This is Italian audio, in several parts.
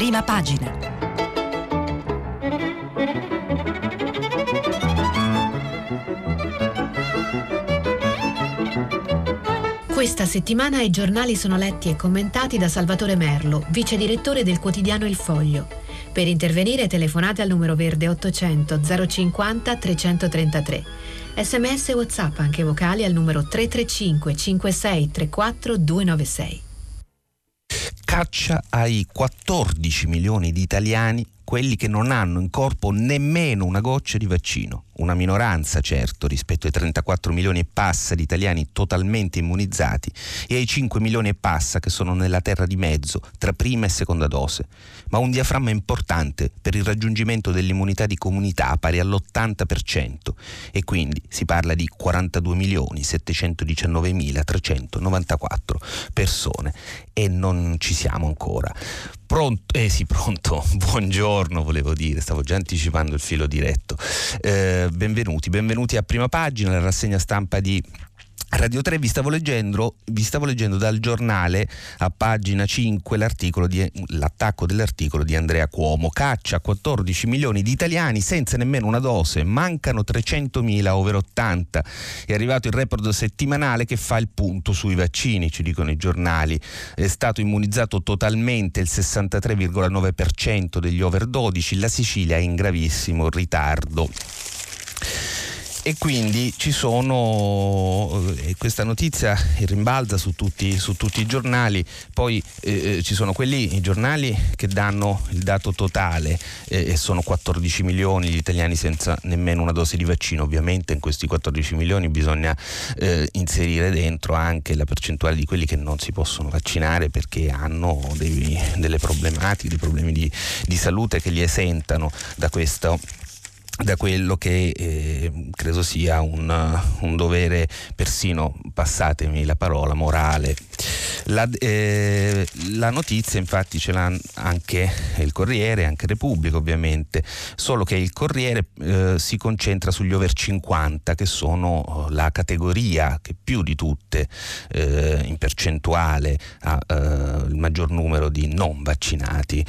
prima pagina. Questa settimana i giornali sono letti e commentati da Salvatore Merlo, vice direttore del quotidiano Il Foglio. Per intervenire telefonate al numero verde 800 050 333. SMS e WhatsApp anche vocali al numero 335 56 34 296. Caccia ai 14 milioni di italiani, quelli che non hanno in corpo nemmeno una goccia di vaccino. Una minoranza, certo, rispetto ai 34 milioni e passa di italiani totalmente immunizzati e ai 5 milioni e passa che sono nella terra di mezzo tra prima e seconda dose, ma un diaframma importante per il raggiungimento dell'immunità di comunità pari all'80%, e quindi si parla di 42.719.394 persone e non ci siamo ancora. Pronto, buongiorno volevo dire, stavo già anticipando il filo diretto. Benvenuti a Prima Pagina, la rassegna stampa di Radio 3. Vi stavo leggendo dal giornale a pagina 5 l'attacco dell'articolo di Andrea Cuomo. Caccia 14 milioni di italiani senza nemmeno una dose, mancano 300.000 over 80. È arrivato il report settimanale che fa il punto sui vaccini, ci dicono i giornali. È stato immunizzato totalmente il 63,9% degli over 12, la Sicilia è in gravissimo ritardo. E quindi ci sono, questa notizia rimbalza su tutti i giornali, poi ci sono i giornali che danno il dato totale e sono 14 milioni gli italiani senza nemmeno una dose di vaccino. Ovviamente in questi 14 milioni bisogna inserire dentro anche la percentuale di quelli che non si possono vaccinare perché hanno delle problematiche, dei problemi di salute che li esentano da quello che credo sia un dovere, persino, passatemi la parola, morale. La notizia infatti ce l'ha anche il Corriere, anche Repubblica ovviamente, solo che il Corriere si concentra sugli over 50, che sono la categoria che più di tutte in percentuale ha il maggior numero di non vaccinati.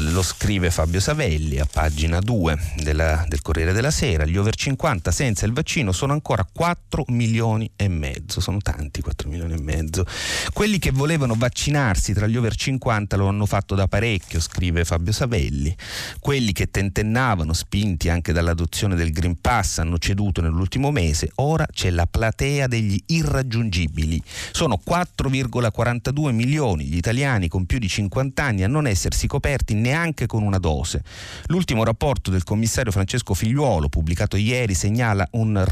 Lo scrive Fabio Savelli a pagina 2 del Corriere della Sera. Gli over 50 senza il vaccino sono ancora 4 milioni e mezzo, sono tanti 4 milioni e mezzo. Quelli che volevano vaccinarsi tra gli over 50 lo hanno fatto da parecchio, scrive Fabio Savelli. Quelli che tentennavano, spinti anche dall'adozione del Green Pass, hanno ceduto nell'ultimo mese. Ora c'è la platea degli irraggiungibili. Sono 4,42 milioni gli italiani con più di 50 anni a non essersi coperti neanche con una dose. L'ultimo rapporto del commissario Francesco Figliuolo, pubblicato ieri, segnala un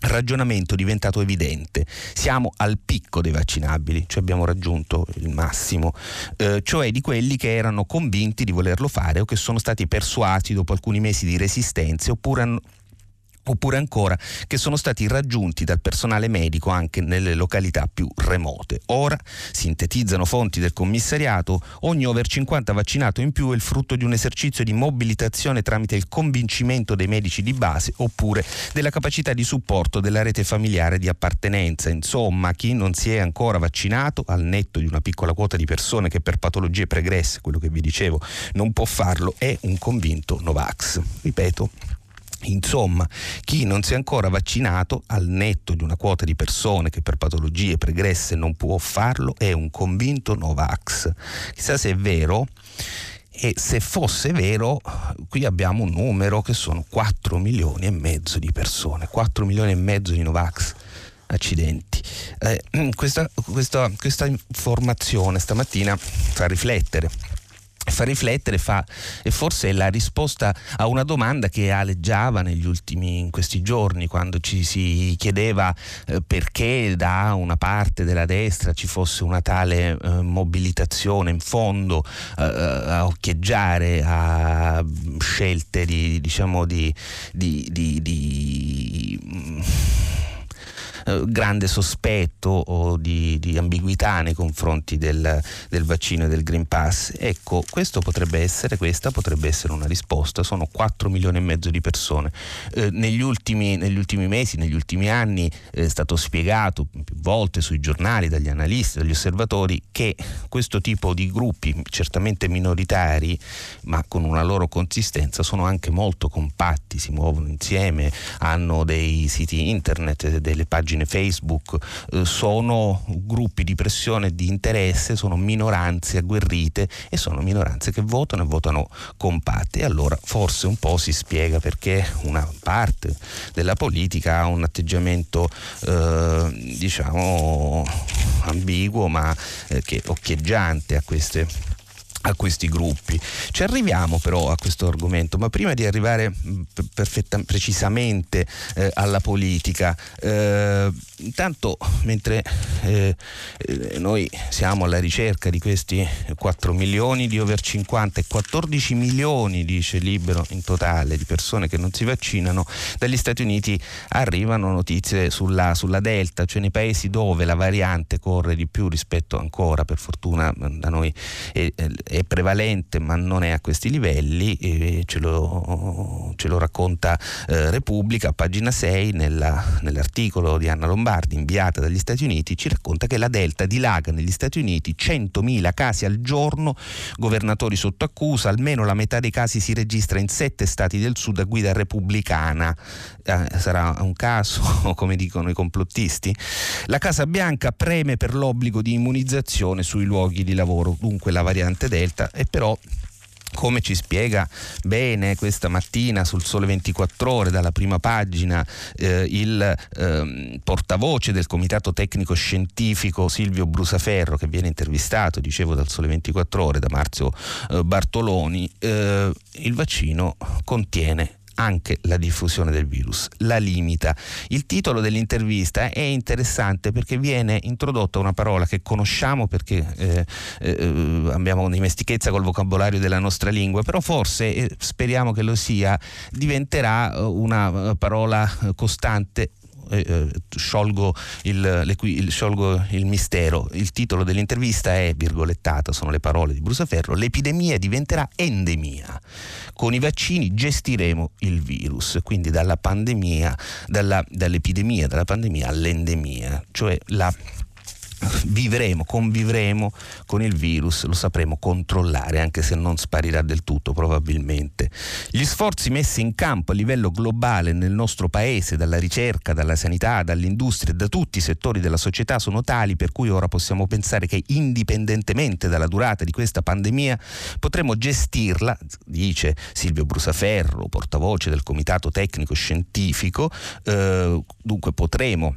ragionamento diventato evidente. Siamo al picco dei vaccinabili, cioè abbiamo raggiunto il massimo, cioè di quelli che erano convinti di volerlo fare o che sono stati persuasi dopo alcuni mesi di resistenze, oppure ancora che sono stati raggiunti dal personale medico anche nelle località più remote. Ora, sintetizzano fonti del commissariato, ogni over 50 vaccinato in più è il frutto di un esercizio di mobilitazione tramite il convincimento dei medici di base oppure della capacità di supporto della rete familiare di appartenenza. Insomma, chi non si è ancora vaccinato, al netto di una piccola quota di persone che per patologie pregresse, quello che vi dicevo, non può farlo, è un convinto Novax. Ripeto, insomma, chi non si è ancora vaccinato, al netto di una quota di persone che per patologie pregresse non può farlo, è un convinto Novax. Chissà se è vero, e se fosse vero, qui abbiamo un numero che sono 4 milioni e mezzo di persone, 4 milioni e mezzo di Novax. Accidenti. Questa informazione stamattina fa riflettere, e forse è la risposta a una domanda che aleggiava in questi giorni, quando ci si chiedeva perché da una parte della destra ci fosse una tale mobilitazione in fondo a occhieggiare a scelte di grande sospetto o di ambiguità nei confronti del vaccino e del Green Pass. Ecco, questa potrebbe essere una risposta. Sono 4 milioni e mezzo di persone. Negli ultimi mesi, negli ultimi anni è stato spiegato più volte sui giornali, dagli analisti, dagli osservatori, che questo tipo di gruppi, certamente minoritari, ma con una loro consistenza, sono anche molto compatti, si muovono insieme, hanno dei siti internet, delle pagine Facebook, sono gruppi di pressione e di interesse, sono minoranze agguerrite e sono minoranze che votano e votano compatte. E allora forse un po' si spiega perché una parte della politica ha un atteggiamento diciamo ambiguo, ma che occhieggiante a questi gruppi. Ci arriviamo però a questo argomento, ma prima di arrivare precisamente alla politica, intanto mentre noi siamo alla ricerca di questi 4 milioni di over 50 e 14 milioni, dice Libero, in totale di persone che non si vaccinano, dagli Stati Uniti arrivano notizie sulla Delta, cioè nei paesi dove la variante corre di più rispetto, ancora per fortuna da noi è prevalente ma non è a questi livelli, e ce lo racconta Repubblica, pagina 6, nell'articolo di Anna Lombardi inviata dagli Stati Uniti. Ci racconta che la Delta dilaga negli Stati Uniti, 100.000 casi al giorno, governatori sotto accusa, almeno la metà dei casi si registra in 7 stati del sud a guida repubblicana. Sarà un caso, come dicono i complottisti? La Casa Bianca preme per l'obbligo di immunizzazione sui luoghi di lavoro, dunque la variazione Delta. E però, come ci spiega bene questa mattina sul Sole 24 Ore, dalla prima pagina, il portavoce del Comitato Tecnico Scientifico Silvio Brusaferro, che viene intervistato, dicevo, dal Sole 24 Ore, da Marzio Bartoloni, il vaccino contiene anche la diffusione del virus, la limita. Il titolo dell'intervista è interessante perché viene introdotta una parola che conosciamo perché abbiamo dimestichezza col vocabolario della nostra lingua, però forse, speriamo che lo sia, diventerà una parola costante. Sciolgo il mistero. Il titolo dell'intervista è, virgolettato, sono le parole di Brusaferro: l'epidemia diventerà endemia, con i vaccini gestiremo il virus. Quindi dall'epidemia all'endemia, cioè convivremo con il virus, lo sapremo controllare, anche se non sparirà del tutto probabilmente. Gli sforzi messi in campo a livello globale nel nostro paese, dalla ricerca, dalla sanità, dall'industria, da tutti i settori della società, sono tali per cui ora possiamo pensare che, indipendentemente dalla durata di questa pandemia, potremo gestirla, dice Silvio Brusaferro, portavoce del Comitato Tecnico Scientifico. Dunque potremo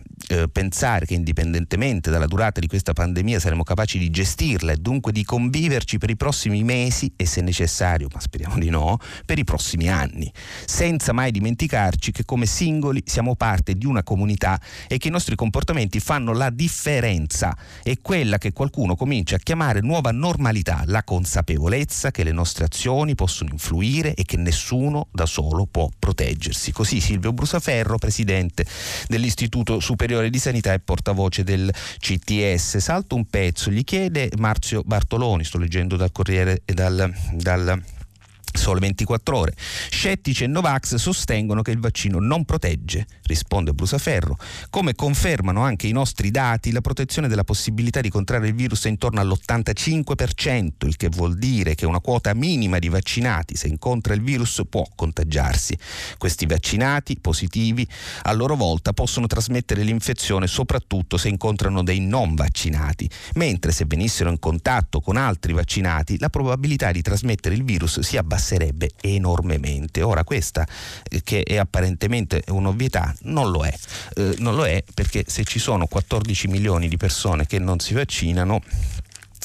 pensare che, indipendentemente dalla durata di questa pandemia, saremo capaci di gestirla e dunque di conviverci per i prossimi mesi e, se necessario, ma speriamo di no, per i prossimi anni, senza mai dimenticarci che come singoli siamo parte di una comunità e che i nostri comportamenti fanno la differenza. E quella che qualcuno comincia a chiamare nuova normalità, la consapevolezza che le nostre azioni possono influire e che nessuno da solo può proteggersi. Così Silvio Brusaferro, presidente dell'Istituto Superiore di Sanità e portavoce del CTS. Salto un pezzo, gli chiede Marzio Bartoloni, sto leggendo dal Corriere e dal Sole 24 Ore. Scettici e Novax sostengono che il vaccino non protegge, risponde Brusaferro. Come confermano anche i nostri dati, la protezione della possibilità di contrarre il virus è intorno all'85%, il che vuol dire che una quota minima di vaccinati, se incontra il virus, può contagiarsi. Questi vaccinati positivi a loro volta possono trasmettere l'infezione soprattutto se incontrano dei non vaccinati, mentre se venissero in contatto con altri vaccinati la probabilità di trasmettere il virus si abbassa enormemente. Ora, questa che è apparentemente un'ovvietà non lo è, perché se ci sono 14 milioni di persone che non si vaccinano,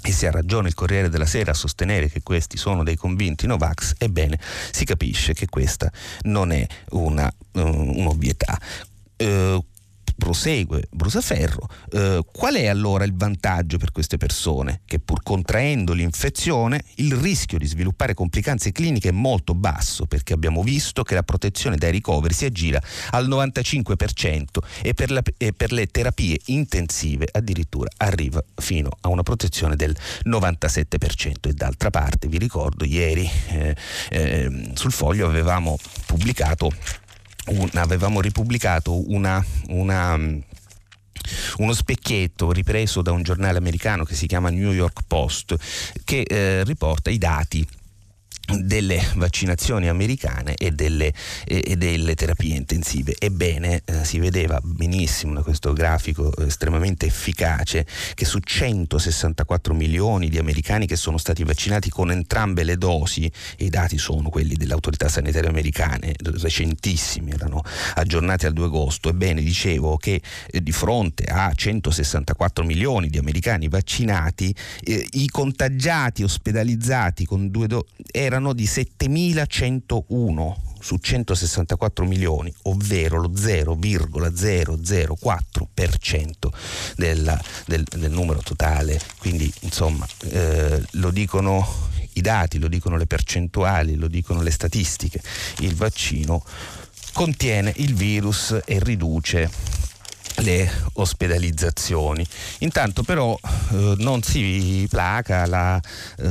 e se ha ragione il Corriere della Sera a sostenere che questi sono dei convinti Novax, ebbene si capisce che questa non è un'ovvietà. prosegue Brusaferro, qual è allora il vantaggio per queste persone? Che pur contraendo l'infezione il rischio di sviluppare complicanze cliniche è molto basso, perché abbiamo visto che la protezione dai ricoveri si aggira al 95% e per le terapie intensive addirittura arriva fino a una protezione del 97%. E d'altra parte vi ricordo ieri sul Foglio avevamo ripubblicato uno specchietto ripreso da un giornale americano che si chiama New York Post, che riporta i dati delle vaccinazioni americane e delle terapie intensive. Ebbene, si vedeva benissimo da questo grafico estremamente efficace che su 164 milioni di americani che sono stati vaccinati con entrambe le dosi, e i dati sono quelli dell'autorità sanitaria americane, recentissimi, erano aggiornati al 2 agosto, ebbene dicevo che di fronte a 164 milioni di americani vaccinati, i contagiati ospedalizzati con due dosi erano di 7.101 su 164 milioni, ovvero lo 0,004% del numero totale. Quindi insomma lo dicono i dati, lo dicono le percentuali, lo dicono le statistiche: il vaccino contiene il virus e riduce le ospedalizzazioni. Intanto però non si placa la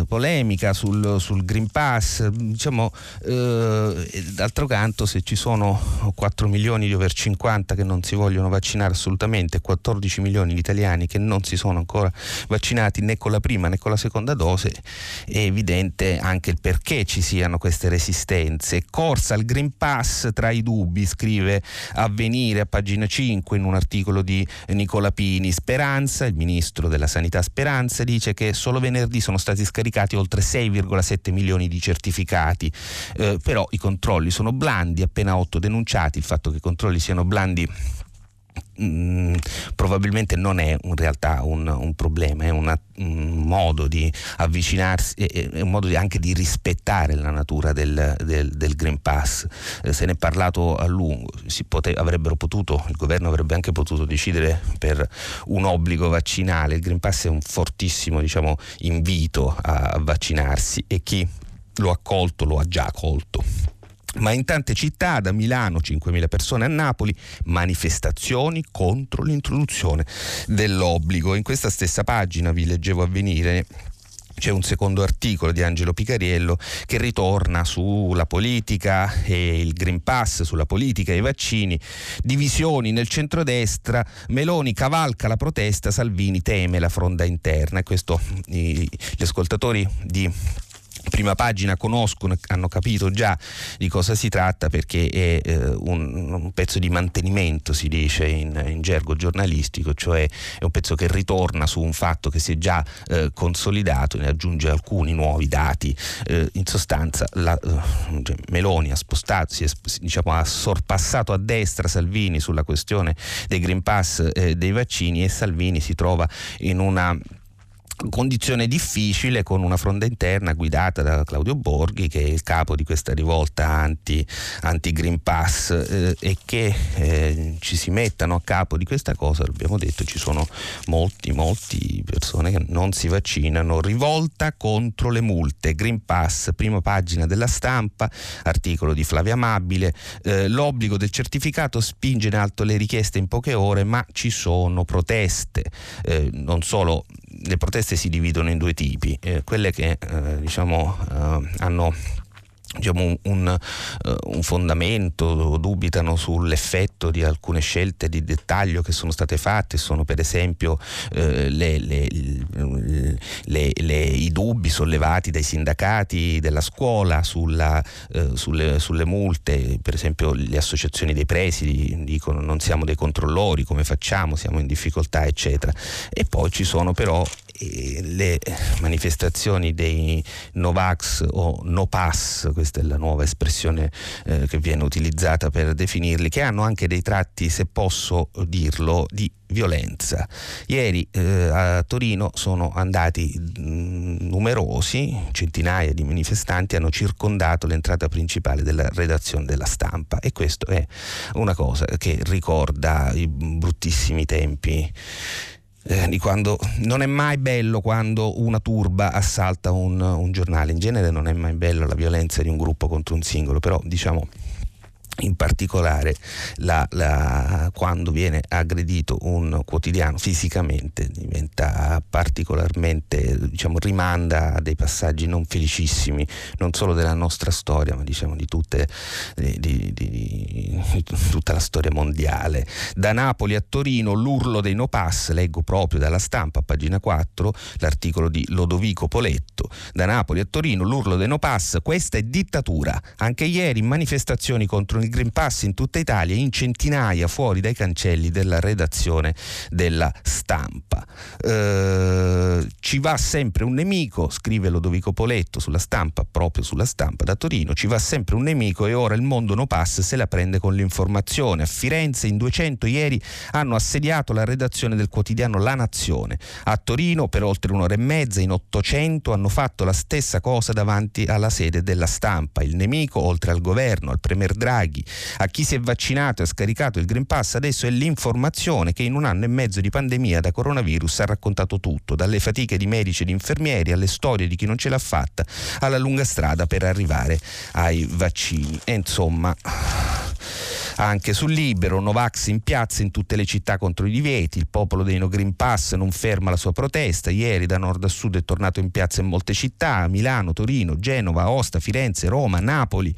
polemica sul Green Pass, d'altro canto se ci sono 4 milioni di over 50 che non si vogliono vaccinare assolutamente, 14 milioni di italiani che non si sono ancora vaccinati né con la prima né con la seconda dose, è evidente anche il perché ci siano queste resistenze. Corsa al Green Pass tra i dubbi, scrive Avvenire a pagina 5 in un articolo di Nicola Pini. Speranza, il ministro della Sanità Speranza, dice che solo venerdì sono stati scaricati oltre 6,7 milioni di certificati, però i controlli sono blandi, appena 8 denunciati. Il fatto che i controlli siano blandi probabilmente non è in realtà un problema, è un modo di avvicinarsi, è un modo anche di rispettare la natura del Green Pass. Se ne è parlato a lungo, il governo avrebbe anche potuto decidere per un obbligo vaccinale. Il Green Pass è un fortissimo invito a vaccinarsi, e chi lo ha colto lo ha già colto. Ma in tante città, da Milano 5.000 persone a Napoli, manifestazioni contro l'introduzione dell'obbligo. In questa stessa pagina, vi leggevo Avvenire, c'è un secondo articolo di Angelo Picariello che ritorna sulla politica e il Green Pass, sulla politica e i vaccini. Divisioni nel centrodestra, Meloni cavalca la protesta, Salvini teme la fronda interna. E questo gli ascoltatori di Prima Pagina conoscono, hanno capito già di cosa si tratta, perché è un pezzo di mantenimento, si dice in gergo giornalistico, cioè è un pezzo che ritorna su un fatto che si è già consolidato, ne aggiunge alcuni nuovi dati. In sostanza Meloni ha spostato, ha sorpassato a destra Salvini sulla questione dei Green Pass, dei vaccini, e Salvini si trova in una condizione difficile, con una fronda interna guidata da Claudio Borghi, che è il capo di questa rivolta anti Green Pass, e che ci si mettano a capo di questa cosa. Abbiamo detto, ci sono molti persone che non si vaccinano. Rivolta contro le multe, Green Pass, prima pagina della Stampa, articolo di Flavia Amabile. L'obbligo del certificato spinge in alto le richieste in poche ore, ma ci sono proteste, non solo. Le proteste si dividono in due tipi, quelle che hanno un fondamento, dubitano sull'effetto di alcune scelte di dettaglio che sono state fatte, sono per esempio i dubbi sollevati dai sindacati della scuola sulle multe. Per esempio le associazioni dei presidi dicono: non siamo dei controllori, come facciamo, siamo in difficoltà, eccetera. E poi ci sono però le manifestazioni dei Novax o No Pass, questa è la nuova espressione che viene utilizzata per definirli, che hanno anche dei tratti, se posso dirlo, di violenza. Ieri a Torino sono andati numerosi, centinaia di manifestanti hanno circondato l'entrata principale della redazione della Stampa, e questo è una cosa che ricorda i bruttissimi tempi di quando non è mai bello quando una turba assalta un giornale. In genere non è mai bello la violenza di un gruppo contro un singolo, però diciamo in particolare quando viene aggredito un quotidiano fisicamente diventa particolarmente, rimanda a dei passaggi non felicissimi, non solo della nostra storia, ma di tutta la storia mondiale. Da Napoli a Torino, l'urlo dei No Pass, leggo proprio dalla Stampa, pagina 4, l'articolo di Lodovico Poletto. Da Napoli a Torino, l'urlo dei No Pass, questa è dittatura. Anche ieri manifestazioni contro il Green Pass in tutta Italia, in centinaia fuori dai cancelli della redazione della Stampa. Ci va sempre un nemico, scrive Lodovico Poletto sulla Stampa, proprio sulla Stampa da Torino, ci va sempre un nemico e ora il mondo No Pass se la prende con l'informazione. A Firenze in 200 ieri hanno assediato la redazione del quotidiano La Nazione. A Torino per oltre un'ora e mezza in 800 hanno fatto la stessa cosa davanti alla sede della Stampa. Il nemico, oltre al governo, al premier Draghi, a chi si è vaccinato e ha scaricato il Green Pass, adesso è l'informazione, che in un anno e mezzo di pandemia da coronavirus ha raccontato tutto, dalle fatiche di medici e di infermieri alle storie di chi non ce l'ha fatta, alla lunga strada per arrivare ai vaccini. E insomma, anche sul Libero, Novax in piazza in tutte le città contro i divieti, il popolo dei No Green Pass non ferma la sua protesta. Ieri da nord a sud è tornato in piazza in molte città, Milano, Torino, Genova, Aosta, Firenze, Roma, Napoli,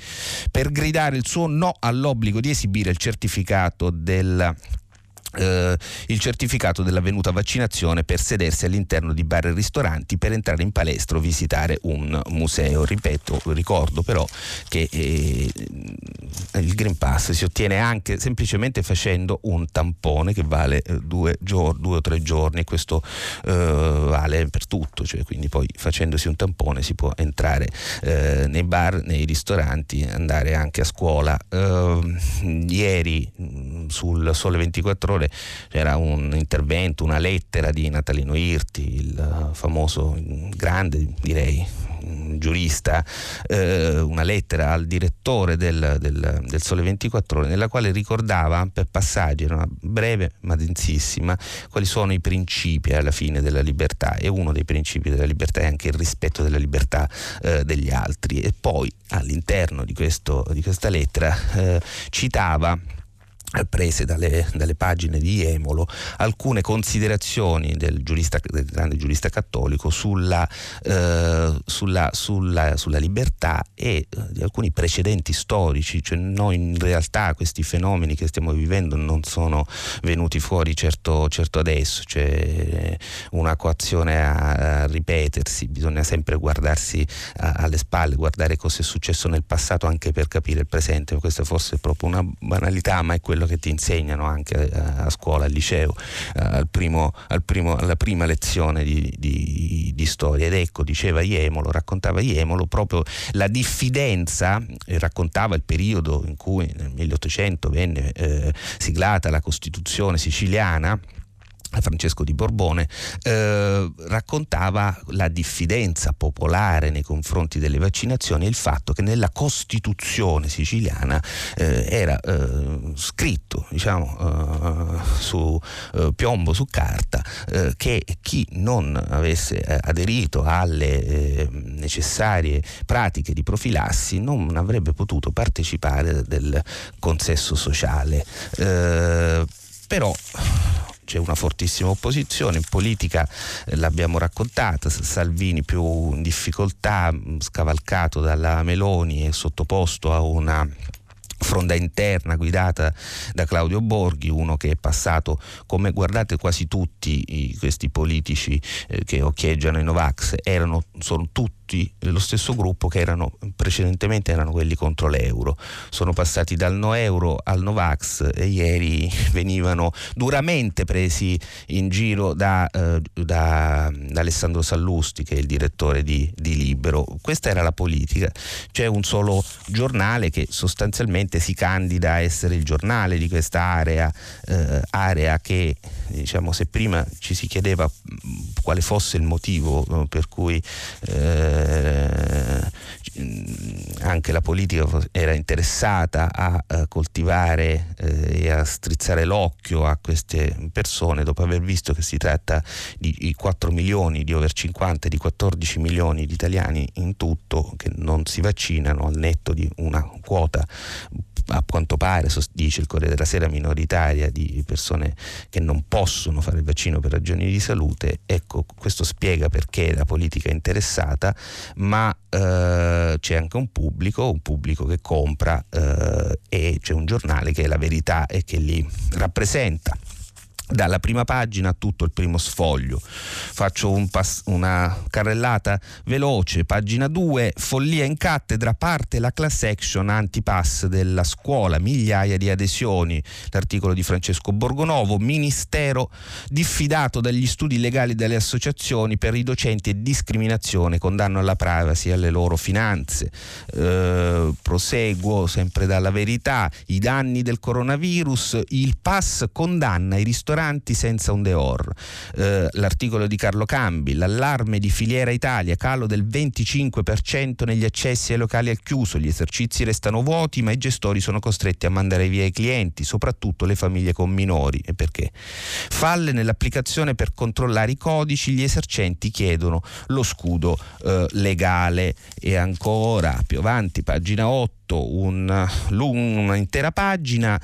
per gridare il suo no all'obbligo di esibire il certificato dell'avvenuta vaccinazione per sedersi all'interno di bar e ristoranti, per entrare in palestra o visitare un museo. Ricordo però che il Green Pass si ottiene anche semplicemente facendo un tampone che vale 2 o 3 giorni, e questo vale per tutto, quindi poi facendosi un tampone si può entrare nei bar, nei ristoranti, andare anche a scuola. Ieri sul Sole 24 Ore c'era un intervento, una lettera di Natalino Irti, il famoso grande, direi, giurista, una lettera al direttore del Sole 24 Ore, nella quale ricordava per passaggi, era una breve ma densissima, quali sono i principi alla fine della libertà, e uno dei principi della libertà è anche il rispetto della libertà degli altri. E poi all'interno di questa lettera citava, prese dalle pagine di Iemolo, alcune considerazioni del grande giurista cattolico sulla libertà e di alcuni precedenti storici. Noi in realtà questi fenomeni che stiamo vivendo non sono venuti fuori certo adesso, c'è una coazione a ripetersi, bisogna sempre guardarsi alle spalle, guardare cosa è successo nel passato anche per capire il presente. Questa forse è proprio una banalità, ma è quello che ti insegnano anche a scuola, al liceo, alla prima lezione di storia. Ed ecco, raccontava Iemolo proprio la diffidenza, raccontava il periodo in cui nel 1800 venne siglata la Costituzione siciliana, Francesco di Borbone, raccontava la diffidenza popolare nei confronti delle vaccinazioni e il fatto che nella Costituzione siciliana era scritto su piombo, su carta, che chi non avesse aderito alle necessarie pratiche di profilassi non avrebbe potuto partecipare del consesso sociale. Però c'è una fortissima opposizione in politica, l'abbiamo raccontata, Salvini più in difficoltà, scavalcato dalla Meloni e sottoposto a una fronda interna guidata da Claudio Borghi, uno che è passato, come guardate quasi tutti questi politici che occhieggiano i Novax, sono tutti lo stesso gruppo che precedentemente erano quelli contro l'euro, sono passati dal no euro al Novax e ieri venivano duramente presi in giro da Alessandro Sallusti, che è il direttore di Libero. Questa era la politica. C'è un solo giornale che sostanzialmente si candida a essere il giornale di questa area che, diciamo, se prima ci si chiedeva quale fosse il motivo per cui anche la politica era interessata a coltivare e a strizzare l'occhio a queste persone, dopo aver visto che si tratta di 4 milioni di over 50, di 14 milioni di italiani in tutto che non si vaccinano, al netto di una quota, a quanto pare, dice il Corriere della Sera, minoritaria, di persone che non possono fare il vaccino per ragioni di salute. Ecco, questo spiega perché la politica è interessata, ma c'è anche un pubblico che compra, e c'è un giornale che è la verità e che li rappresenta dalla prima pagina a tutto il primo sfoglio. Faccio una carrellata veloce. Pagina 2, follia in cattedra, parte la class action antipass della scuola, migliaia di adesioni. L'articolo di Francesco Borgonovo. Ministero diffidato dagli studi legali delle associazioni per i docenti e discriminazione, condanno alla privacy e alle loro finanze. Proseguo sempre dalla verità. I danni del coronavirus, il pass condanna i ristoranti senza un deor. L'articolo di Carlo Cambi, l'allarme di Filiera Italia, calo del 25% negli accessi ai locali al chiuso, gli esercizi restano vuoti ma i gestori sono costretti a mandare via i clienti, soprattutto le famiglie con minori. E perché? Falle nell'applicazione per controllare i codici, gli esercenti chiedono lo scudo legale. E ancora più avanti, pagina 8, un'intera pagina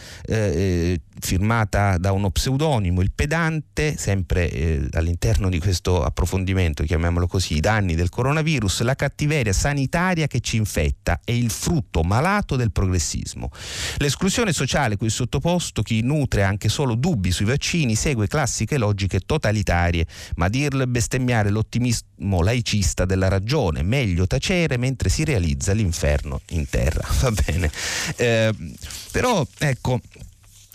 firmata da uno pseudonimo, il pedante, sempre all'interno di questo approfondimento, chiamiamolo così, i danni del coronavirus, la cattiveria sanitaria che ci infetta è il frutto malato del progressismo. L'esclusione sociale cui è sottoposto chi nutre anche solo dubbi sui vaccini segue classiche logiche totalitarie, ma dirlo e bestemmiare l'ottimismo laicista della ragione, meglio tacere mentre si realizza l'inferno in terra. Va bene, però ecco,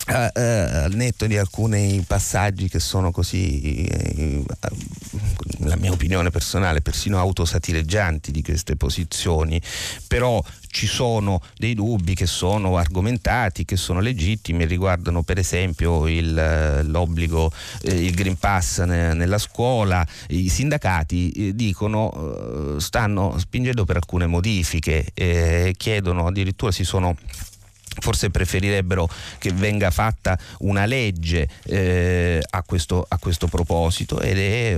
al netto di alcuni passaggi che sono così, la mia opinione personale, persino autosatireggianti di queste posizioni, però ci sono dei dubbi che sono argomentati, che sono legittimi, riguardano per esempio l'obbligo, il Green Pass nella scuola. I sindacati dicono, stanno spingendo per alcune modifiche, chiedono addirittura, forse preferirebbero che venga fatta una legge a questo proposito, ed è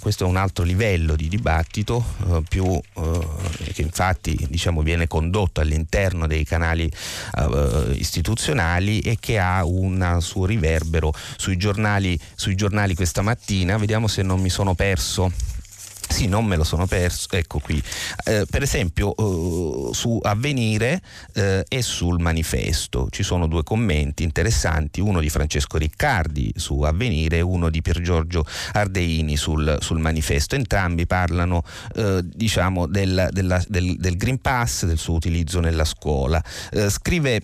questo è un altro livello di dibattito che infatti, diciamo, viene condotto all'interno dei canali istituzionali e che ha un suo riverbero sui giornali questa mattina. Vediamo se non mi sono perso. Sì, non me lo sono perso, ecco qui, per esempio su Avvenire e sul Manifesto ci sono due commenti interessanti, uno di Francesco Riccardi su Avvenire e uno di Piergiorgio Ardeini sul Manifesto. Entrambi parlano diciamo del Green Pass, del suo utilizzo nella scuola. Scrive,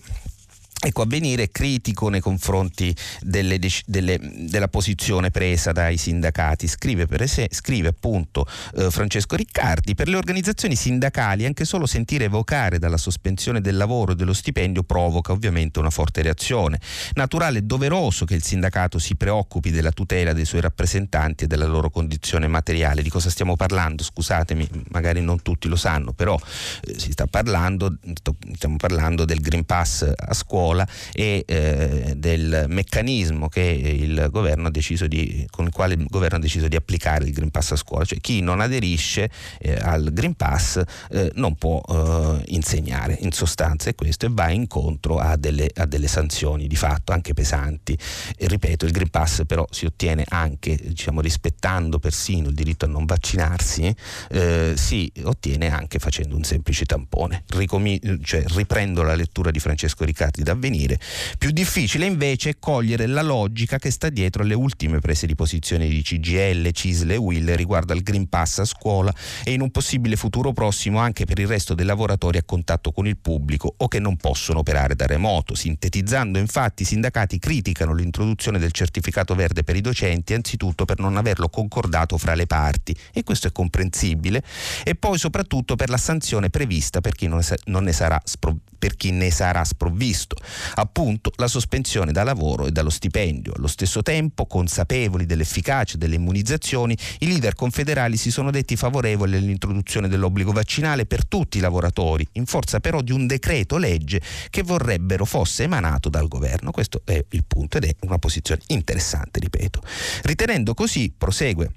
ecco, Avvenire critico nei confronti della posizione presa dai sindacati. Scrive appunto Francesco Riccardi: per le organizzazioni sindacali anche solo sentire evocare dalla sospensione del lavoro e dello stipendio provoca ovviamente una forte reazione. Naturale e doveroso che il sindacato si preoccupi della tutela dei suoi rappresentanti e della loro condizione materiale. Di cosa stiamo parlando? Scusatemi, magari non tutti lo sanno, però stiamo parlando del Green Pass a scuola, parola e del meccanismo che il governo ha deciso di, con il quale il governo ha deciso di applicare il Green Pass a scuola, cioè chi non aderisce al Green Pass non può insegnare, in sostanza è questo, e va incontro a delle sanzioni di fatto anche pesanti. E ripeto, il Green Pass però si ottiene anche, diciamo, rispettando persino il diritto a non vaccinarsi, si ottiene anche facendo un semplice tampone. Riprendo la lettura di Francesco Riccardi da Avvenire. Più difficile invece è cogliere la logica che sta dietro alle ultime prese di posizione di CGIL, CISL e UIL riguardo al Green Pass a scuola e in un possibile futuro prossimo anche per il resto dei lavoratori a contatto con il pubblico o che non possono operare da remoto. Sintetizzando, infatti, i sindacati criticano l'introduzione del certificato verde per i docenti, anzitutto per non averlo concordato fra le parti, e questo è comprensibile, e poi soprattutto per la sanzione prevista per chi ne sarà sprovvisto, appunto la sospensione da lavoro e dallo stipendio. Allo stesso tempo, consapevoli dell'efficacia delle immunizzazioni, i leader confederali si sono detti favorevoli all'introduzione dell'obbligo vaccinale per tutti i lavoratori, in forza però di un decreto legge che vorrebbero fosse emanato dal governo. Questo è il punto ed è una posizione interessante, ripeto. Ritenendo così, prosegue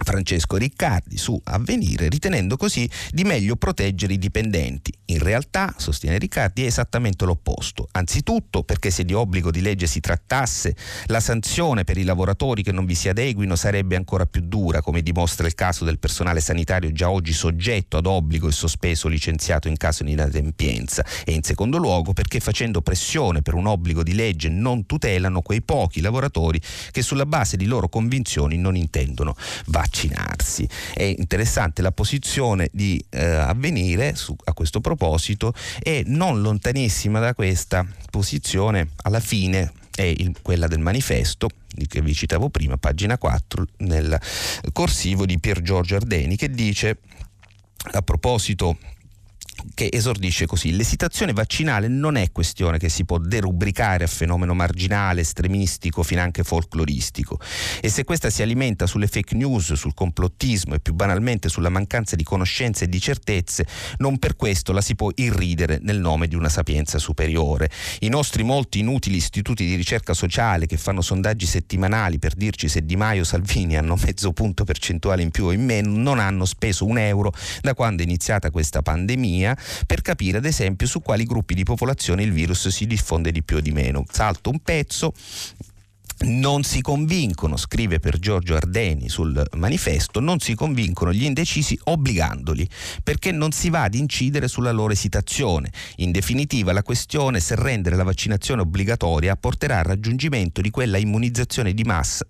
Francesco Riccardi su Avvenire, ritenendo così di meglio proteggere i dipendenti. In realtà, sostiene Riccardi, è esattamente l'opposto. Anzitutto perché se di obbligo di legge si trattasse, la sanzione per i lavoratori che non vi si adeguino sarebbe ancora più dura, come dimostra il caso del personale sanitario già oggi soggetto ad obbligo e sospeso, licenziato in caso di inadempienza. E in secondo luogo perché facendo pressione per un obbligo di legge non tutelano quei pochi lavoratori che sulla base di loro convinzioni non intendono vaccinarsi. È interessante la posizione di Avvenire a questo proposito, e non lontanissima da questa posizione alla fine è quella del Manifesto che vi citavo prima, pagina 4, nel corsivo di Pier Giorgio Ardeni, che dice a proposito, che esordisce così: l'esitazione vaccinale non è questione che si può derubricare a fenomeno marginale, estremistico, finanche folcloristico, e se questa si alimenta sulle fake news, sul complottismo e più banalmente sulla mancanza di conoscenze e di certezze, non per questo la si può irridere nel nome di una sapienza superiore. I nostri molti inutili istituti di ricerca sociale che fanno sondaggi settimanali per dirci se Di Maio o Salvini hanno mezzo punto percentuale in più o in meno non hanno speso un euro da quando è iniziata questa pandemia per capire ad esempio su quali gruppi di popolazione il virus si diffonde di più o di meno. Salto un pezzo. Non si convincono, scrive Pier Giorgio Ardeni sul Manifesto, non si convincono gli indecisi obbligandoli, perché non si va ad incidere sulla loro esitazione. In definitiva la questione, se rendere la vaccinazione obbligatoria, porterà al raggiungimento di quella immunizzazione di massa.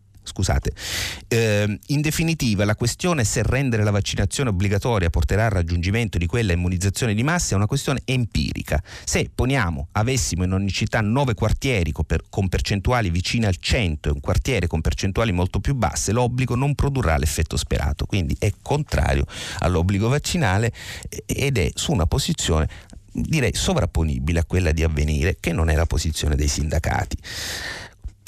In definitiva la questione se rendere la vaccinazione obbligatoria porterà al raggiungimento di quella immunizzazione di massa è una questione empirica. Se poniamo avessimo in ogni città 9 quartieri con percentuali vicine al 100 e un quartiere con percentuali molto più basse, l'obbligo non produrrà l'effetto sperato, quindi è contrario all'obbligo vaccinale ed è su una posizione, direi, sovrapponibile a quella di Avvenire, che non è la posizione dei sindacati.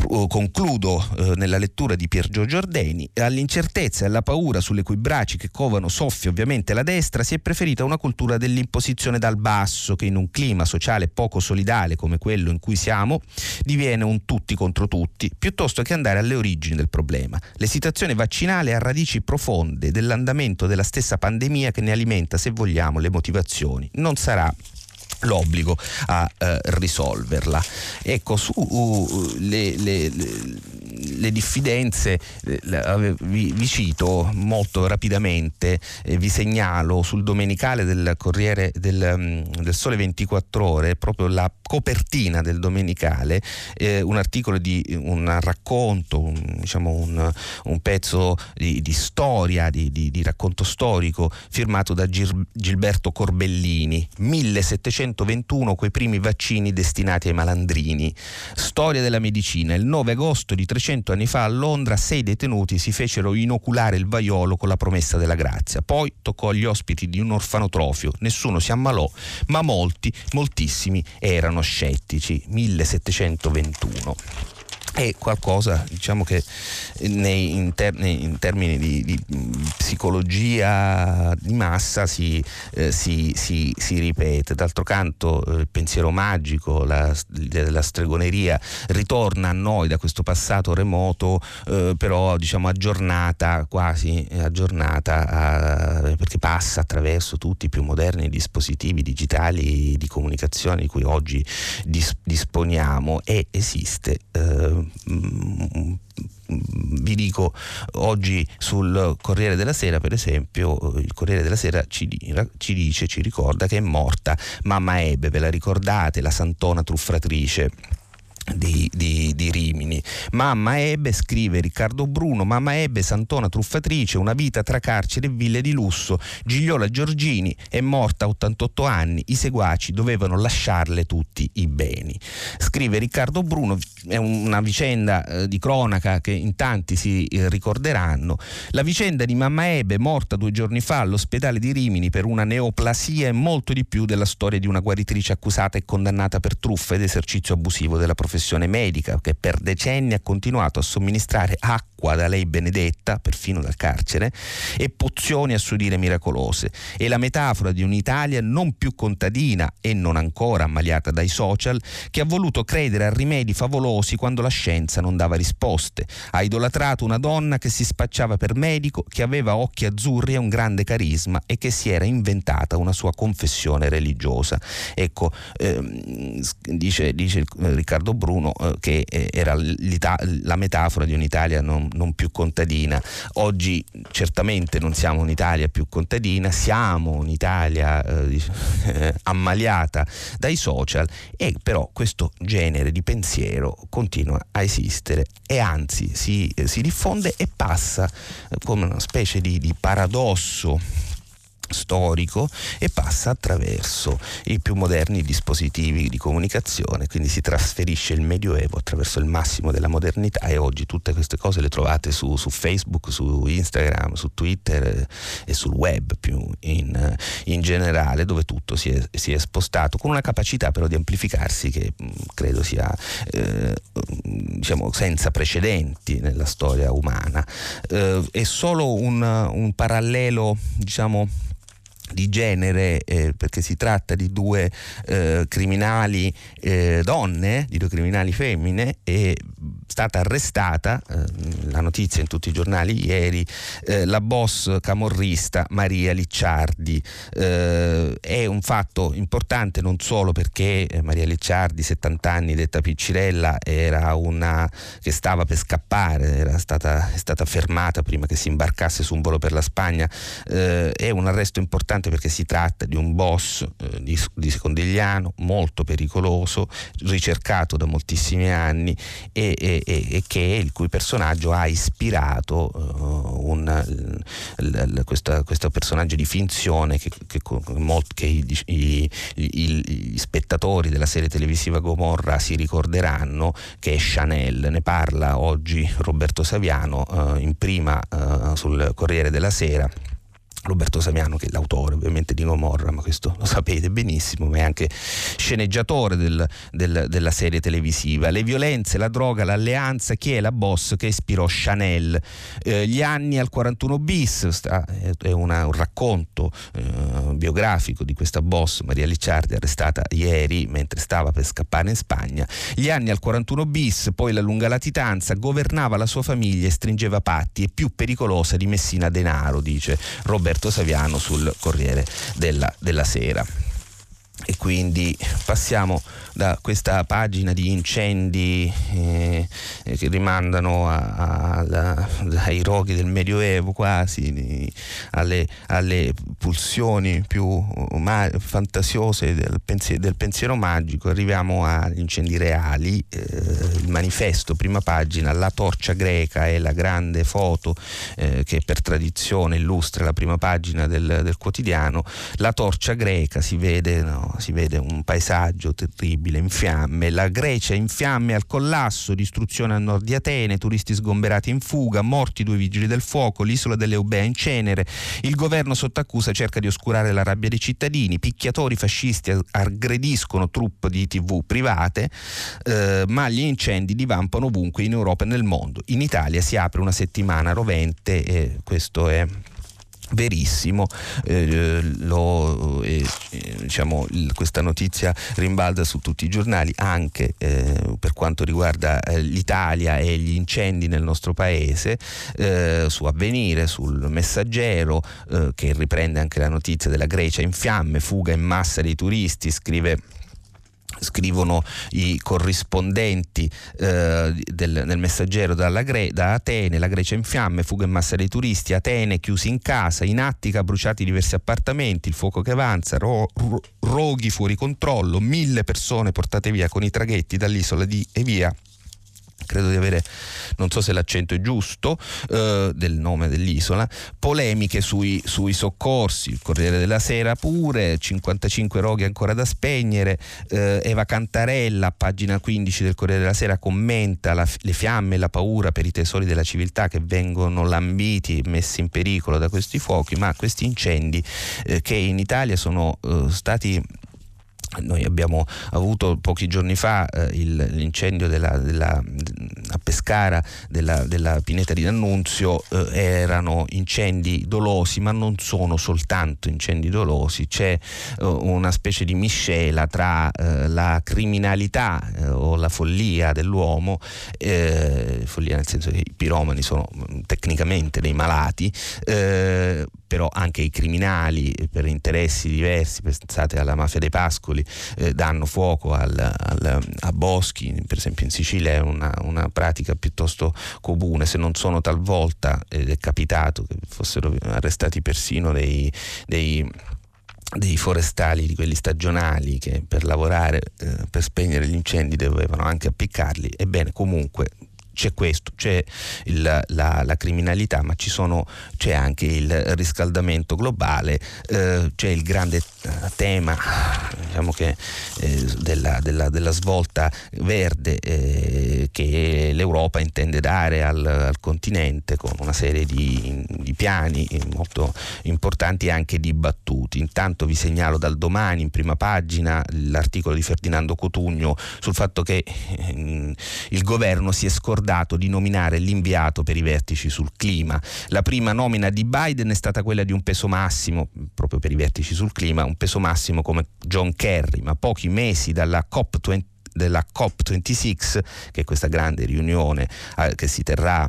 Concludo nella lettura di Pier Giorgio Ardeni. All'incertezza e alla paura sulle cui braci che covano soffi ovviamente la destra, si è preferita una cultura dell'imposizione dal basso che in un clima sociale poco solidale come quello in cui siamo diviene un tutti contro tutti, piuttosto che andare alle origini del problema. L'esitazione vaccinale ha radici profonde dell'andamento della stessa pandemia che ne alimenta, se vogliamo, le motivazioni. Non sarà l'obbligo a risolverla. Ecco, su le diffidenze vi cito molto rapidamente, vi segnalo sul domenicale del Corriere del Sole 24 Ore, proprio la copertina del domenicale, un articolo di un racconto, un pezzo di storia, di racconto storico firmato da Gilberto Corbellini, 1721 quei primi vaccini destinati ai malandrini. Storia della medicina. Il 9 agosto di 300 anni fa a Londra 6 detenuti si fecero inoculare il vaiolo con la promessa della grazia. Poi toccò agli ospiti di un orfanotrofio. Nessuno si ammalò, ma moltissimi erano scettici. 1721. è qualcosa, diciamo, che in termini di psicologia di massa si ripete. D'altro canto il pensiero magico della stregoneria ritorna a noi da questo passato remoto, però diciamo aggiornata, quasi aggiornata, perché passa attraverso tutti i più moderni dispositivi digitali di comunicazione di cui oggi disponiamo, e esiste. Vi dico, oggi sul Corriere della Sera, per esempio, il Corriere della Sera ci ricorda che è morta Mamma Ebbe, ve la ricordate, la santona truffatrice di Rimini. Mamma Ebbe, scrive Riccardo Bruno, Mamma Ebbe, santona truffatrice, una vita tra carcere e ville di lusso. Gigliola Giorgini è morta a 88 anni, i seguaci dovevano lasciarle tutti i beni. Scrive Riccardo Bruno, è una vicenda di cronaca che in tanti si ricorderanno. La vicenda di Mamma Ebbe, morta 2 giorni fa all'ospedale di Rimini per una neoplasia, è molto di più della storia di una guaritrice accusata e condannata per truffa ed esercizio abusivo della professione medica, che per decenni ha continuato a somministrare acqua da lei benedetta, perfino dal carcere, e pozioni a suo dire miracolose. È la metafora di un'Italia non più contadina e non ancora ammaliata dai social, che ha voluto credere a rimedi favolosi quando la scienza non dava risposte. Ha idolatrato una donna che si spacciava per medico, che aveva occhi azzurri e un grande carisma, e che si era inventata una sua confessione religiosa. Ecco, dice Riccardo Bruno che era la metafora di un'Italia non più contadina. Oggi certamente non siamo un'Italia più contadina, siamo un'Italia ammaliata dai social, e però questo genere di pensiero continua a esistere e anzi si diffonde e passa come una specie di paradosso storico, e passa attraverso i più moderni dispositivi di comunicazione, quindi si trasferisce il Medioevo attraverso il massimo della modernità, e oggi tutte queste cose le trovate su Facebook, su Instagram, su Twitter e sul web più in generale, dove tutto si è spostato, con una capacità però di amplificarsi che credo sia diciamo senza precedenti nella storia umana. È solo un parallelo, diciamo, di genere, perché si tratta di due criminali donne, di due criminali femmine, e stata arrestata, la notizia in tutti i giornali ieri, la boss camorrista Maria Licciardi. È un fatto importante non solo perché Maria Licciardi, 70 anni, detta Piccirella, era una che stava per scappare, è stata fermata prima che si imbarcasse su un volo per la Spagna. È un arresto importante perché si tratta di un boss di Secondigliano molto pericoloso, ricercato da moltissimi anni, e che il cui personaggio ha ispirato questo personaggio di finzione che gli spettatori della serie televisiva Gomorra si ricorderanno, che è Chanel. Ne parla oggi Roberto Saviano in prima sul Corriere della Sera. Roberto Saviano, che è l'autore ovviamente di Gomorra, ma questo lo sapete benissimo, ma è anche sceneggiatore della serie televisiva. Le violenze, la droga, l'alleanza, chi è la boss che ispirò Chanel? Gli anni al 41 bis, è un racconto biografico di questa boss Maria Licciardi, arrestata ieri mentre stava per scappare in Spagna. Gli anni al 41 bis, poi la lunga latitanza, governava la sua famiglia e stringeva patti, è più pericolosa di Messina Denaro, dice Roberto Saviano sul Corriere della Sera. E quindi passiamo da questa pagina di incendi che rimandano ai roghi del Medioevo quasi, alle pulsioni più fantasiose del pensiero magico. Arriviamo agli incendi reali. Il Manifesto, prima pagina, la torcia greca è la grande foto che per tradizione illustra la prima pagina del quotidiano. La torcia greca si vede, no? no? Si vede un paesaggio terribile in fiamme, la Grecia in fiamme al collasso, distruzione a nord di Atene, turisti sgomberati in fuga, morti 2 vigili del fuoco, l'isola dell'Eubea in cenere, il governo sotto accusa cerca di oscurare la rabbia dei cittadini, picchiatori fascisti aggrediscono truppe di tv private, ma gli incendi divampano ovunque in Europa e nel mondo. In Italia si apre una settimana rovente e questo è verissimo, questa notizia rimbalza su tutti i giornali, anche per quanto riguarda l'Italia e gli incendi nel nostro paese, su Avvenire, sul Messaggero, che riprende anche la notizia della Grecia in fiamme, fuga in massa dei turisti, scrivono i corrispondenti del Messaggero da Atene, la Grecia in fiamme, fuga in massa dei turisti, Atene chiusi in casa, in Attica bruciati diversi appartamenti, il fuoco che avanza, roghi fuori controllo, 1000 persone portate via con i traghetti dall'isola di Evia. Credo di avere, non so se l'accento è giusto, del nome dell'isola. Polemiche sui soccorsi, il Corriere della Sera pure, 55 roghi ancora da spegnere. Eva Cantarella, pagina 15 del Corriere della Sera, commenta le fiamme e la paura per i tesori della civiltà che vengono lambiti e messi in pericolo da questi fuochi, ma questi incendi che in Italia sono stati... Noi abbiamo avuto pochi giorni fa l'incendio a Pescara della pineta di D'Annunzio, erano incendi dolosi, ma non sono soltanto incendi dolosi, c'è una specie di miscela tra la criminalità o la follia dell'uomo, follia nel senso che i piromani sono tecnicamente dei malati, però anche i criminali per interessi diversi, pensate alla mafia dei Pascoli, danno fuoco a boschi, per esempio in Sicilia è una pratica piuttosto comune, se non sono talvolta, ed è capitato che fossero arrestati persino dei forestali, di quelli stagionali, che per lavorare, per spegnere gli incendi dovevano anche appiccarli. Ebbene, comunque c'è questo, c'è la criminalità, ma c'è anche il riscaldamento globale, c'è il grande tema, diciamo che della svolta verde che l'Europa intende dare al continente, con una serie di piani molto importanti e anche dibattuti. Intanto vi segnalo dal domani in prima pagina l'articolo di Ferdinando Cotugno sul fatto che il governo si è scordato di nominare l'inviato per i vertici sul clima. La prima nomina di Biden è stata quella di un peso massimo, proprio per i vertici sul clima, un peso massimo come John Kerry, ma pochi mesi dalla COP26, che è questa grande riunione che si terrà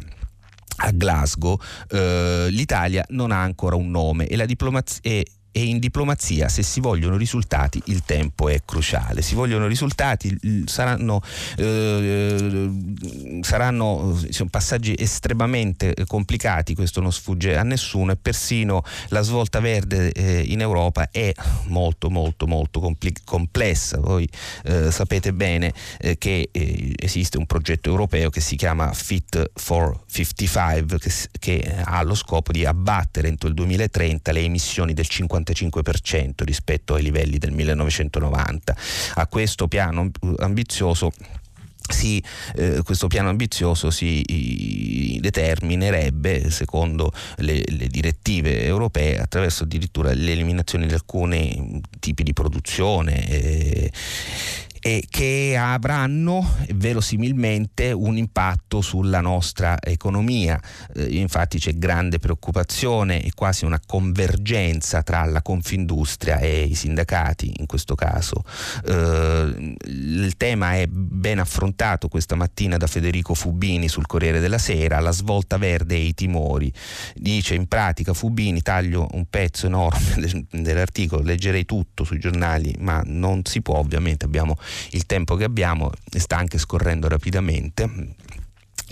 a Glasgow, l'Italia non ha ancora un nome e in diplomazia, se si vogliono risultati, il tempo è cruciale. Si vogliono risultati, saranno passaggi estremamente complicati, questo non sfugge a nessuno, e persino la svolta verde in Europa è molto molto molto complessa. Voi sapete bene che esiste un progetto europeo che si chiama Fit for 55, che ha lo scopo di abbattere entro il 2030 le emissioni del 55% rispetto ai livelli del 1990. A questo piano ambizioso si determinerebbe, secondo le direttive europee, attraverso addirittura l'eliminazione di alcuni tipi di produzione e che avranno verosimilmente un impatto sulla nostra economia. Infatti c'è grande preoccupazione e quasi una convergenza tra la Confindustria e i sindacati in questo caso. Il tema è ben affrontato questa mattina da Federico Fubini sul Corriere della Sera, la svolta verde e i timori. Dice in pratica Fubini, taglio un pezzo enorme dell'articolo, leggerei tutto sui giornali ma non si può, ovviamente abbiamo il tempo che abbiamo, sta anche scorrendo rapidamente.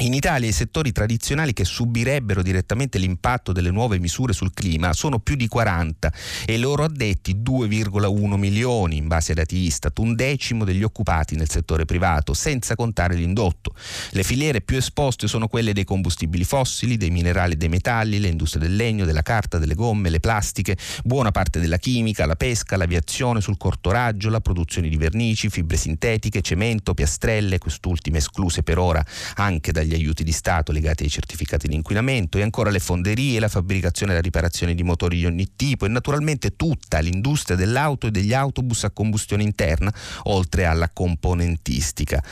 In Italia i settori tradizionali che subirebbero direttamente l'impatto delle nuove misure sul clima sono più di 40 e i loro addetti 2,1 milioni in base ai dati Istat, un decimo degli occupati nel settore privato, senza contare l'indotto. Le filiere più esposte sono quelle dei combustibili fossili, dei minerali e dei metalli, le industrie del legno, della carta, delle gomme, le plastiche, buona parte della chimica, la pesca, l'aviazione sul corto raggio, la produzione di vernici, fibre sintetiche, cemento, piastrelle, quest'ultime escluse per ora anche dagli aiuti di Stato legati ai certificati di inquinamento, e ancora le fonderie, la fabbricazione e la riparazione di motori di ogni tipo e naturalmente tutta l'industria dell'auto e degli autobus a combustione interna, oltre alla componentistica.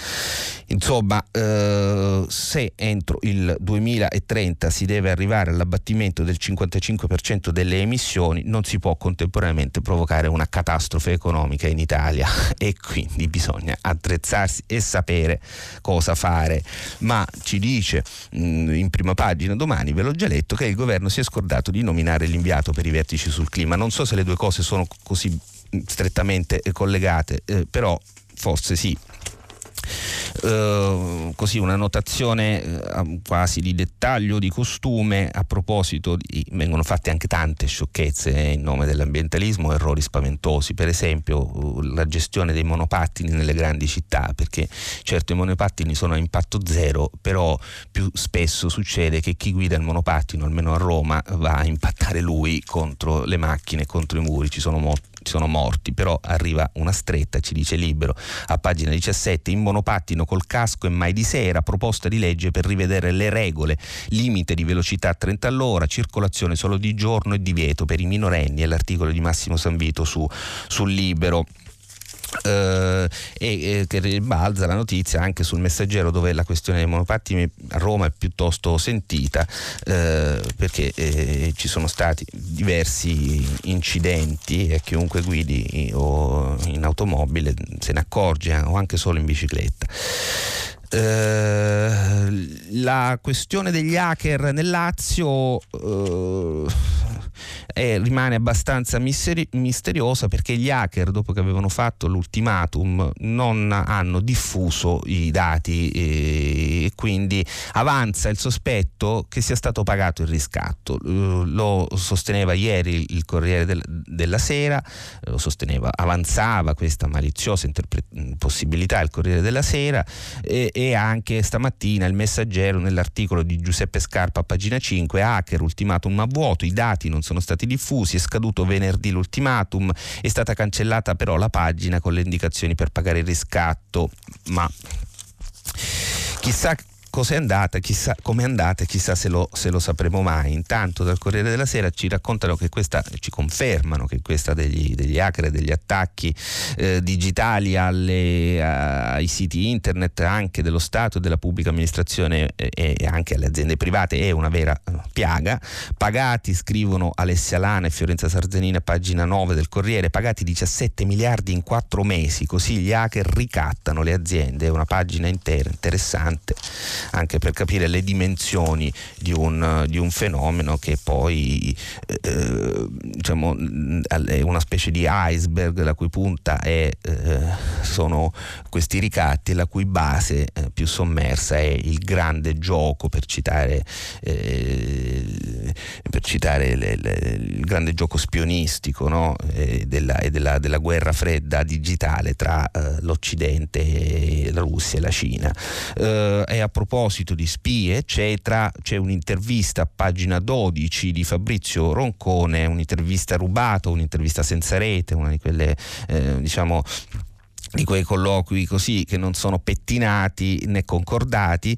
Insomma, se entro il 2030 si deve arrivare all'abbattimento del 55% delle emissioni, non si può contemporaneamente provocare una catastrofe economica in Italia e quindi bisogna attrezzarsi e sapere cosa fare. Ma ci dice in prima pagina Domani, ve l'ho già letto, che il governo si è scordato di nominare l'inviato per i vertici sul clima. Non so se le due cose sono così strettamente collegate, però forse sì. Così una notazione quasi di dettaglio, di costume, a proposito di, vengono fatte anche tante sciocchezze in nome dell'ambientalismo, errori spaventosi, per esempio la gestione dei monopattini nelle grandi città, perché certo i monopattini sono a impatto zero, però più spesso succede che chi guida il monopattino, almeno a Roma, va a impattare lui contro le macchine, contro i muri, ci sono morti. Però arriva una stretta, ci dice Libero a pagina 17, in monopattino col casco e mai di sera, proposta di legge per rivedere le regole, limite di velocità a 30 all'ora, circolazione solo di giorno e divieto per i minorenni, è l'articolo di Massimo Sanvito su Libero. E che ribalza la notizia anche sul Messaggero, dove la questione dei monopattini a Roma è piuttosto sentita, perché ci sono stati diversi incidenti e chiunque guidi o in automobile se ne accorge, o anche solo in bicicletta. La questione degli hacker nel Lazio rimane abbastanza misteriosa, perché gli hacker, dopo che avevano fatto l'ultimatum, non hanno diffuso i dati e quindi avanza il sospetto che sia stato pagato il riscatto. Lo sosteneva ieri il Corriere della Sera, avanzava questa maliziosa possibilità il Corriere della Sera, e anche stamattina il Messaggero nell'articolo di Giuseppe Scarpa a pagina 5, hacker, ultimatum a vuoto, i dati non sono stati diffusi, è scaduto venerdì l'ultimatum, è stata cancellata però la pagina con le indicazioni per pagare il riscatto. Ma chissà cos'è andata, chissà com'è andata, chissà se lo sapremo mai. Intanto dal Corriere della Sera ci raccontano che ci confermano che questa degli hacker e degli attacchi digitali ai siti internet anche dello Stato e della pubblica amministrazione e anche alle aziende private è una vera piaga. Pagati, scrivono Alessia Lana e Fiorenza Sarzenina, pagina 9 del Corriere, pagati 17 miliardi in 4 mesi, così gli hacker ricattano le aziende. È una pagina intera, interessante, anche per capire le dimensioni di un fenomeno che poi è una specie di iceberg, la cui punta sono questi ricatti, la cui base più sommersa è il grande gioco, per citare il grande gioco spionistico, no? della guerra fredda digitale tra l'Occidente e la Russia e la Cina. E a proposito di spie eccetera, c'è un'intervista a pagina 12 di Fabrizio Roncone, un'intervista rubata, un'intervista senza rete, una di quelle di quei colloqui così che non sono pettinati né concordati,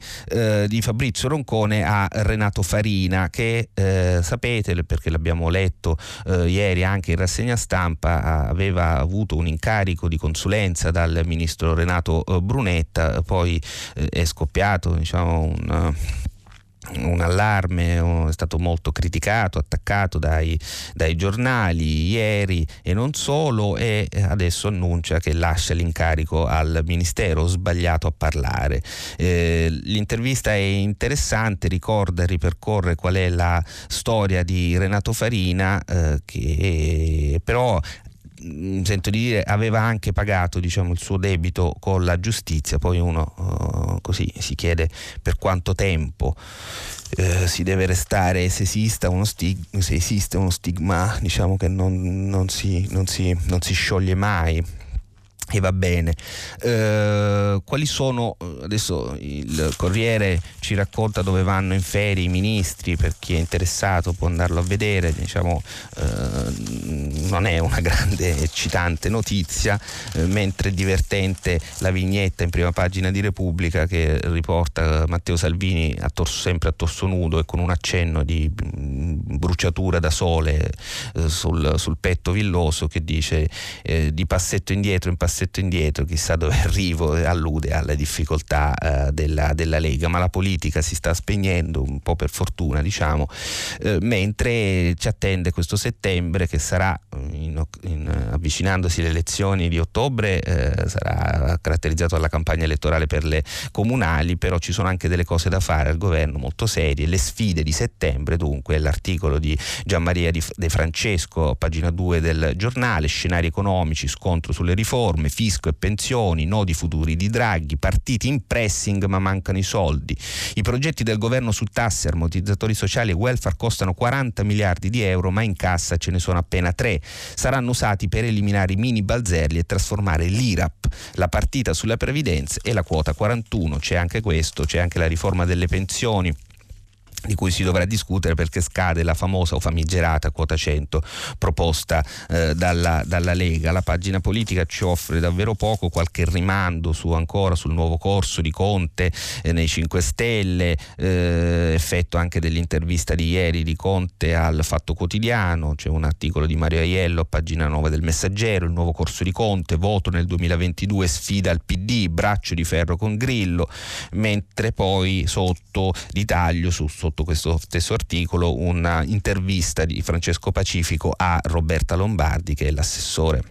di Fabrizio Roncone a Renato Farina, che sapete, perché l'abbiamo letto ieri anche in rassegna stampa, aveva avuto un incarico di consulenza dal ministro Renato Brunetta, poi è scoppiato un allarme, è stato molto criticato, attaccato dai giornali ieri e non solo, e adesso annuncia che lascia l'incarico al ministero. Sbagliato a parlare. L'intervista è interessante, ricorda e ripercorre qual è la storia di Renato Farina, che però mi sento di dire, aveva anche pagato, diciamo, il suo debito con la giustizia. Poi uno così si chiede per quanto tempo si deve restare, se esiste uno stigma, diciamo, che non si scioglie mai. E va bene. Quali sono adesso? Il Corriere ci racconta dove vanno in ferie i ministri, per chi è interessato può andarlo a vedere, diciamo, non è una grande eccitante notizia, mentre divertente la vignetta in prima pagina di Repubblica che riporta Matteo Salvini sempre a torso nudo e con un accenno di bruciatura da sole sul petto villoso, che dice di passetto indietro in passetto indietro, chissà dove arrivo, allude alle difficoltà della Lega, ma la politica si sta spegnendo un po', per fortuna, diciamo, mentre ci attende questo settembre, che sarà, avvicinandosi alle elezioni di ottobre, sarà caratterizzato dalla campagna elettorale per le comunali, però ci sono anche delle cose da fare al governo molto serie. Le sfide di settembre, dunque, l'articolo di Gianmaria De Francesco, pagina 2 del Giornale. Scenari economici, scontro sulle riforme, fisco e pensioni, nodi futuri di Draghi, partiti in pressing ma mancano i soldi, i progetti del governo su tasse, ammortizzatori sociali e welfare costano 40 miliardi di euro ma in cassa ce ne sono appena 3, saranno usati per eliminare i mini balzelli e trasformare l'IRAP, la partita sulla previdenza e la quota 41, c'è anche questo, c'è anche la riforma delle pensioni di cui si dovrà discutere perché scade la famosa o famigerata quota 100 proposta dalla Lega. La pagina politica ci offre davvero poco, qualche rimando sul nuovo corso di Conte nei 5 Stelle, effetto anche dell'intervista di ieri di Conte al Fatto Quotidiano, c'è un articolo di Mario Aiello, pagina 9 del Messaggero, il nuovo corso di Conte, voto nel 2022, sfida al PD, braccio di ferro con Grillo, mentre poi sotto di taglio sotto questo stesso articolo una intervista di Francesco Pacifico a Roberta Lombardi, che è l'assessore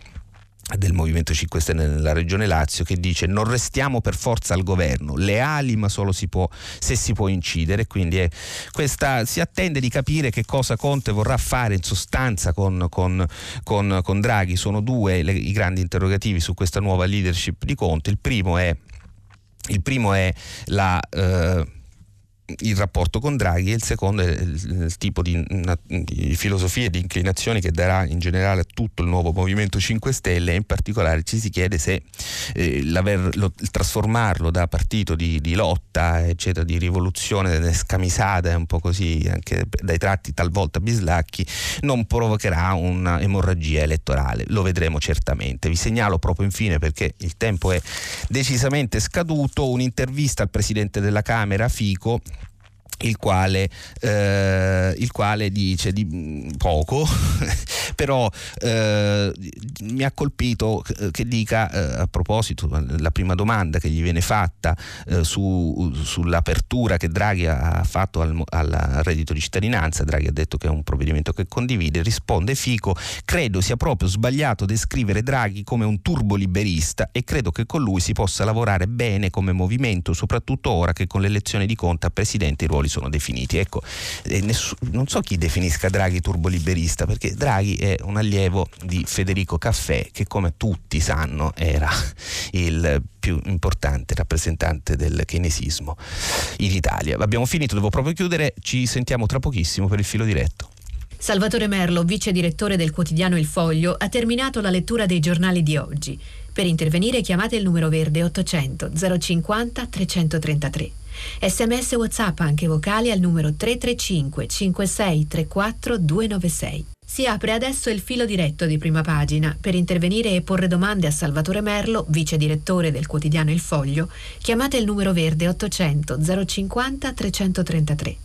del Movimento 5 Stelle nella regione Lazio, che dice: non restiamo per forza al governo, leali ma solo se si può incidere. Quindi si attende di capire che cosa Conte vorrà fare in sostanza con Draghi. Sono due i grandi interrogativi su questa nuova leadership di Conte. Il primo è il rapporto con Draghi, e il secondo è il tipo di filosofie e di inclinazioni che darà in generale a tutto il nuovo Movimento 5 Stelle. In particolare ci si chiede se trasformarlo da partito di lotta, eccetera, di rivoluzione scamisata, un po' così, anche dai tratti talvolta bislacchi, non provocherà un'emorragia elettorale. Lo vedremo certamente. Vi segnalo proprio infine, perché il tempo è decisamente scaduto, un'intervista al presidente della Camera Fico, il quale dice di poco però mi ha colpito che dica, a proposito la prima domanda che gli viene fatta sull'apertura che Draghi ha fatto al reddito di cittadinanza, Draghi ha detto che è un provvedimento che condivide, risponde Fico: credo sia proprio sbagliato descrivere Draghi come un turboliberista e credo che con lui si possa lavorare bene come movimento, soprattutto ora che con l'elezione di Conte a presidente i ruoli sono definiti. Ecco, non so chi definisca Draghi turboliberista, perché Draghi è un allievo di Federico Caffè, che come tutti sanno era il più importante rappresentante del keynesismo in Italia. Abbiamo finito, devo proprio chiudere, ci sentiamo tra pochissimo per il filo diretto. Salvatore Merlo, vice direttore del quotidiano Il Foglio, ha terminato la lettura dei giornali di oggi. Per intervenire chiamate il numero verde 800 050 333. SMS WhatsApp anche vocali al numero 335 56 34 296. Si apre adesso il filo diretto di Prima Pagina. Per intervenire e porre domande a Salvatore Merlo, vice direttore del quotidiano Il Foglio, chiamate il numero verde 800 050 333.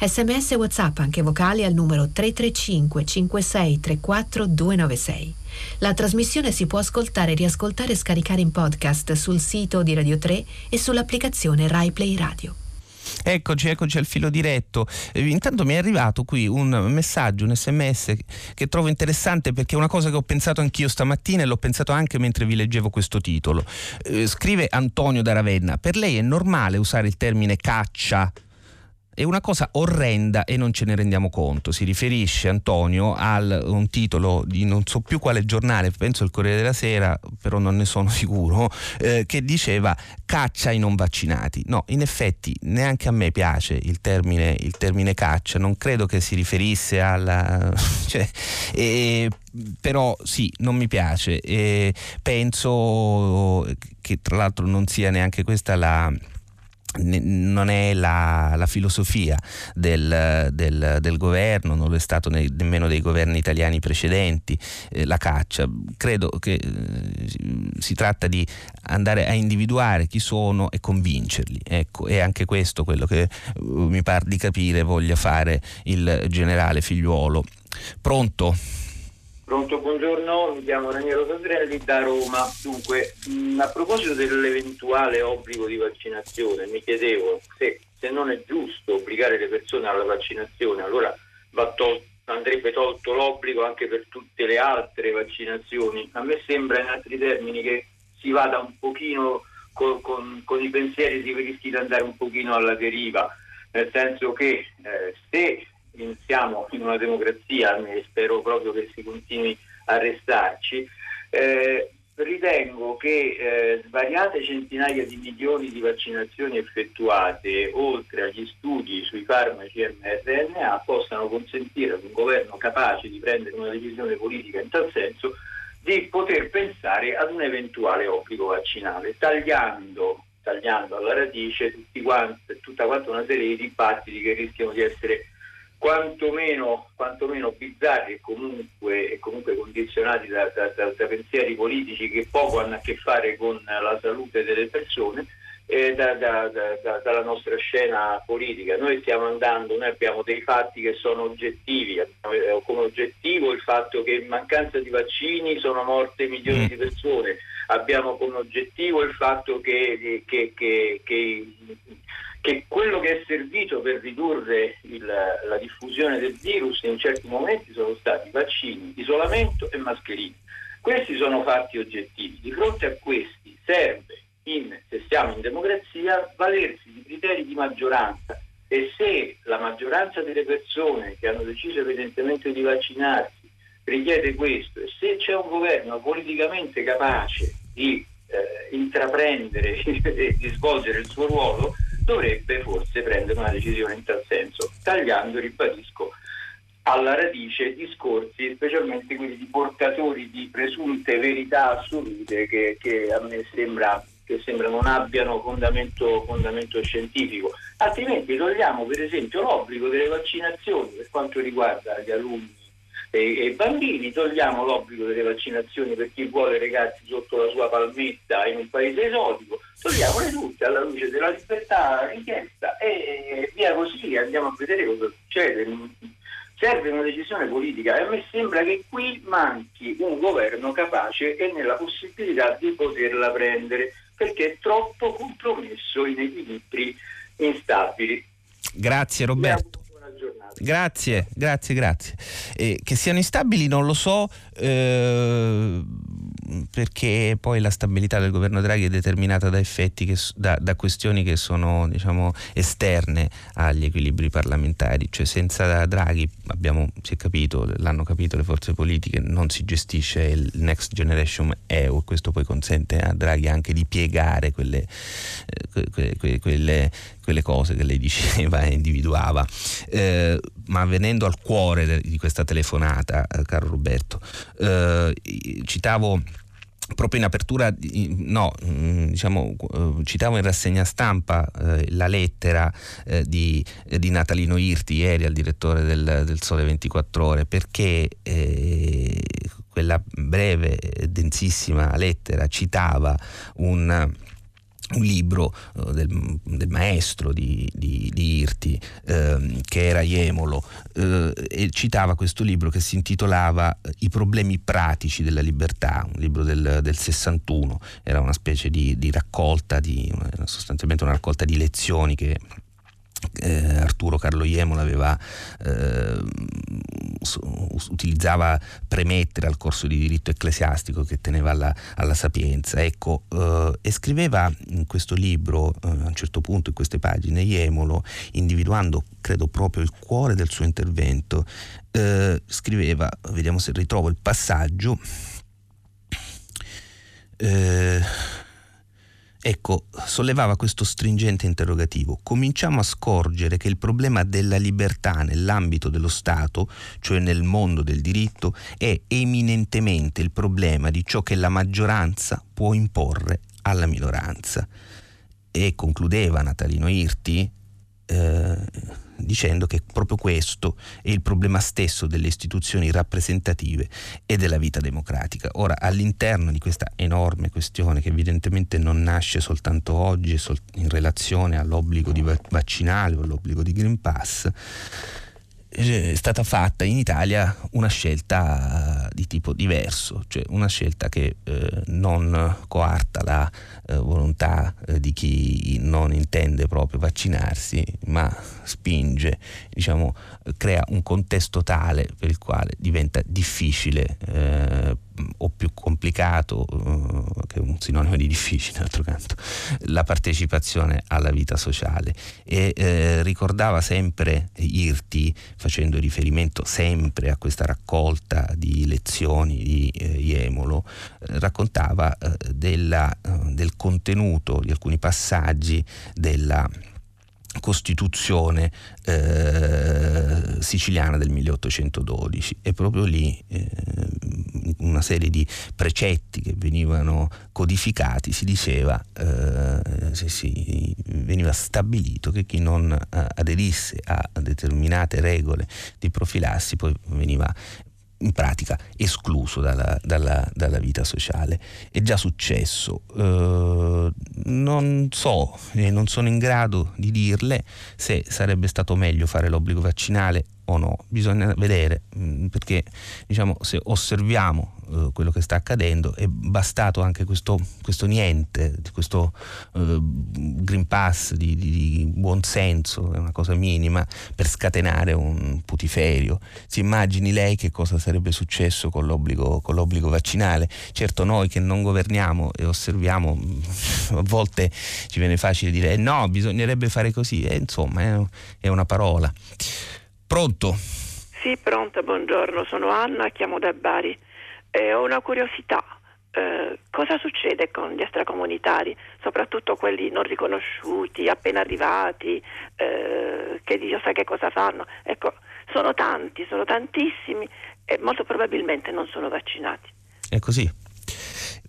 SMS WhatsApp anche vocali al numero 335 56 34 296. La trasmissione si può ascoltare, riascoltare e scaricare in podcast sul sito di Radio 3 e sull'applicazione Rai Play Radio. Eccoci al filo diretto. Intanto mi è arrivato qui un messaggio, un sms che trovo interessante, perché è una cosa che ho pensato anch'io stamattina e l'ho pensato anche mentre vi leggevo questo titolo. Scrive Antonio da Ravenna: per lei è normale usare il termine caccia È una cosa orrenda e non ce ne rendiamo conto. Si riferisce Antonio a un titolo di non so più quale giornale, penso il Corriere della Sera, però non ne sono sicuro, che diceva caccia ai non vaccinati. No, in effetti neanche a me piace il termine caccia, non credo che si riferisse alla... però sì, non mi piace. Penso che tra l'altro non sia neanche questa la... non è la filosofia del governo, non lo è stato nemmeno dei governi italiani precedenti, la caccia. Credo che si tratta di andare a individuare chi sono e convincerli, ecco, e anche questo quello che mi par di capire voglia fare il generale Figliuolo. Pronto, buongiorno, mi chiamo Raniero Sandrelli da Roma. Dunque, a proposito dell'eventuale obbligo di vaccinazione, mi chiedevo se non è giusto obbligare le persone alla vaccinazione, allora andrebbe tolto l'obbligo anche per tutte le altre vaccinazioni. A me sembra, in altri termini, che si vada un pochino con i pensieri, si rischi di andare un pochino alla deriva, nel senso che se iniziamo in una democrazia, e spero proprio che si continui a restarci, ritengo che svariate centinaia di milioni di vaccinazioni effettuate, oltre agli studi sui farmaci mRNA, possano consentire ad un governo capace di prendere una decisione politica in tal senso di poter pensare ad un eventuale obbligo vaccinale, tagliando alla radice tutta quanta una serie di dibattiti che rischiano di essere quantomeno bizzarri e comunque condizionati da pensieri politici che poco hanno a che fare con la salute delle persone e dalla nostra scena politica. Noi abbiamo dei fatti che sono oggettivi, abbiamo come oggettivo il fatto che in mancanza di vaccini sono morte milioni di persone, abbiamo come oggettivo il fatto che quello che è servito per ridurre la diffusione del virus in certi momenti sono stati vaccini, isolamento e mascherine. Questi sono fatti oggettivi. Di fronte a questi serve, se siamo in democrazia, valersi di criteri di maggioranza, e se la maggioranza delle persone che hanno deciso evidentemente di vaccinarsi richiede questo, e se c'è un governo politicamente capace di intraprendere e di svolgere il suo ruolo, dovrebbe forse prendere una decisione in tal senso, tagliando, ribadisco, alla radice discorsi, specialmente quelli di portatori di presunte verità assolute che a me sembra non abbiano fondamento scientifico. Altrimenti togliamo per esempio l'obbligo delle vaccinazioni per quanto riguarda gli alunni e i bambini, togliamo l'obbligo delle vaccinazioni per chi vuole recarsi sotto la sua palmetta in un paese esotico, togliamole tutte alla luce della libertà richiesta e via così, andiamo a vedere cosa succede. Serve una decisione politica e a me sembra che qui manchi un governo capace e nella possibilità di poterla prendere, perché è troppo compromesso in equilibri instabili. Grazie Roberto. Grazie. Che siano instabili non lo so, perché poi la stabilità del governo Draghi è determinata da effetti da questioni che sono, diciamo, esterne agli equilibri parlamentari, cioè senza Draghi l'hanno capito le forze politiche, non si gestisce il Next Generation EU, questo poi consente a Draghi anche di piegare quelle cose che lei diceva e individuava. Ma venendo al cuore di questa telefonata, caro Roberto, citavo proprio in apertura, citavo in rassegna stampa la lettera di Natalino Irti ieri al direttore del Sole 24 Ore, perché quella breve, densissima lettera citava un libro del maestro di Irti, che era Iemolo, e citava questo libro che si intitolava I problemi pratici della libertà, un libro del 61, era una specie di raccolta, sostanzialmente una raccolta di lezioni che Arturo Carlo Iemolo utilizzava premettere al corso di diritto ecclesiastico che teneva alla Sapienza, ecco, e scriveva in questo libro, a un certo punto in queste pagine, Iemolo, individuando credo proprio il cuore del suo intervento, scriveva, vediamo se ritrovo il passaggio, ecco, sollevava questo stringente interrogativo. Cominciamo a scorgere che il problema della libertà nell'ambito dello Stato, cioè nel mondo del diritto, è eminentemente il problema di ciò che la maggioranza può imporre alla minoranza. E concludeva Natalino Irti dicendo che proprio questo è il problema stesso delle istituzioni rappresentative e della vita democratica. Ora, all'interno di questa enorme questione, che evidentemente non nasce soltanto oggi in relazione all'obbligo di vaccinale o all'obbligo di Green Pass, è stata fatta in Italia una scelta di tipo diverso, cioè una scelta che non coarta la volontà di chi non intende proprio vaccinarsi, ma spinge, diciamo, crea un contesto tale per il quale diventa difficile o più complicato, che è un sinonimo di difficile d'altro canto, la partecipazione alla vita sociale. E ricordava sempre Irti, facendo riferimento sempre a questa raccolta di lezioni di Iemolo, raccontava del contenuto di alcuni passaggi della Costituzione siciliana del 1812, e proprio lì una serie di precetti che venivano codificati, si diceva, veniva stabilito che chi non aderisse a determinate regole di profilassi poi veniva in pratica escluso dalla vita sociale. È già successo, non sono in grado di dirle se sarebbe stato meglio fare l'obbligo vaccinale o no, bisogna vedere, perché diciamo, se osserviamo quello che sta accadendo, è bastato anche questo niente, questo Green Pass di buon senso, è una cosa minima, per scatenare un putiferio. Si immagini lei che cosa sarebbe successo con l'obbligo vaccinale. Certo, noi che non governiamo e osserviamo, a volte ci viene facile dire no, bisognerebbe fare così, insomma è una parola. Pronto? Sì, pronto, buongiorno, sono Anna, chiamo da Bari. Ho una curiosità, cosa succede con gli extracomunitari, soprattutto quelli non riconosciuti, appena arrivati, che Dio sa che cosa fanno? Ecco, sono tanti, sono tantissimi e molto probabilmente non sono vaccinati. È così,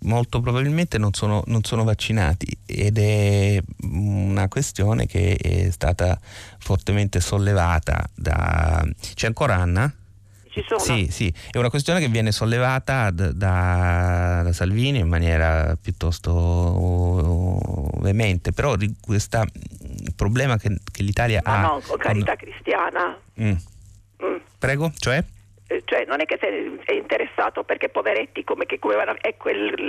molto probabilmente non sono vaccinati, ed è una questione che è stata fortemente sollevata da... C'è ancora Anna? Ci sono? Sì, è una questione che viene sollevata da Salvini in maniera piuttosto veemente, però questo problema che l'Italia ha... No, con Carità Cristiana. Prego, cioè? Cioè non è che se è interessato, perché poveretti, come è il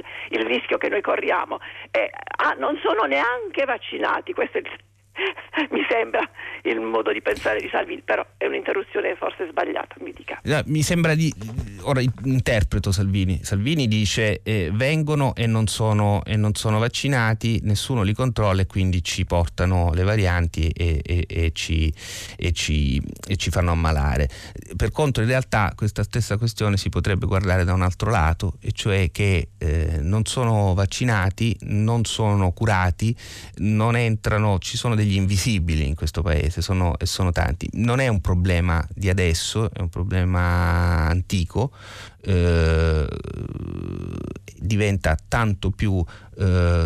rischio che noi corriamo, non sono neanche vaccinati, questo è mi sembra il modo di pensare di Salvini, però è un'interruzione forse sbagliata, mi dica. Mi sembra di... Ora interpreto Salvini dice vengono e non sono vaccinati, nessuno li controlla e quindi ci portano le varianti e ci fanno ammalare. Per contro, in realtà, questa stessa questione si potrebbe guardare da un altro lato, e cioè che non sono vaccinati, non sono curati, non entrano, ci sono degli invisibili in questo paese, sono tanti. Non è un problema di adesso, è un problema antico, diventa tanto più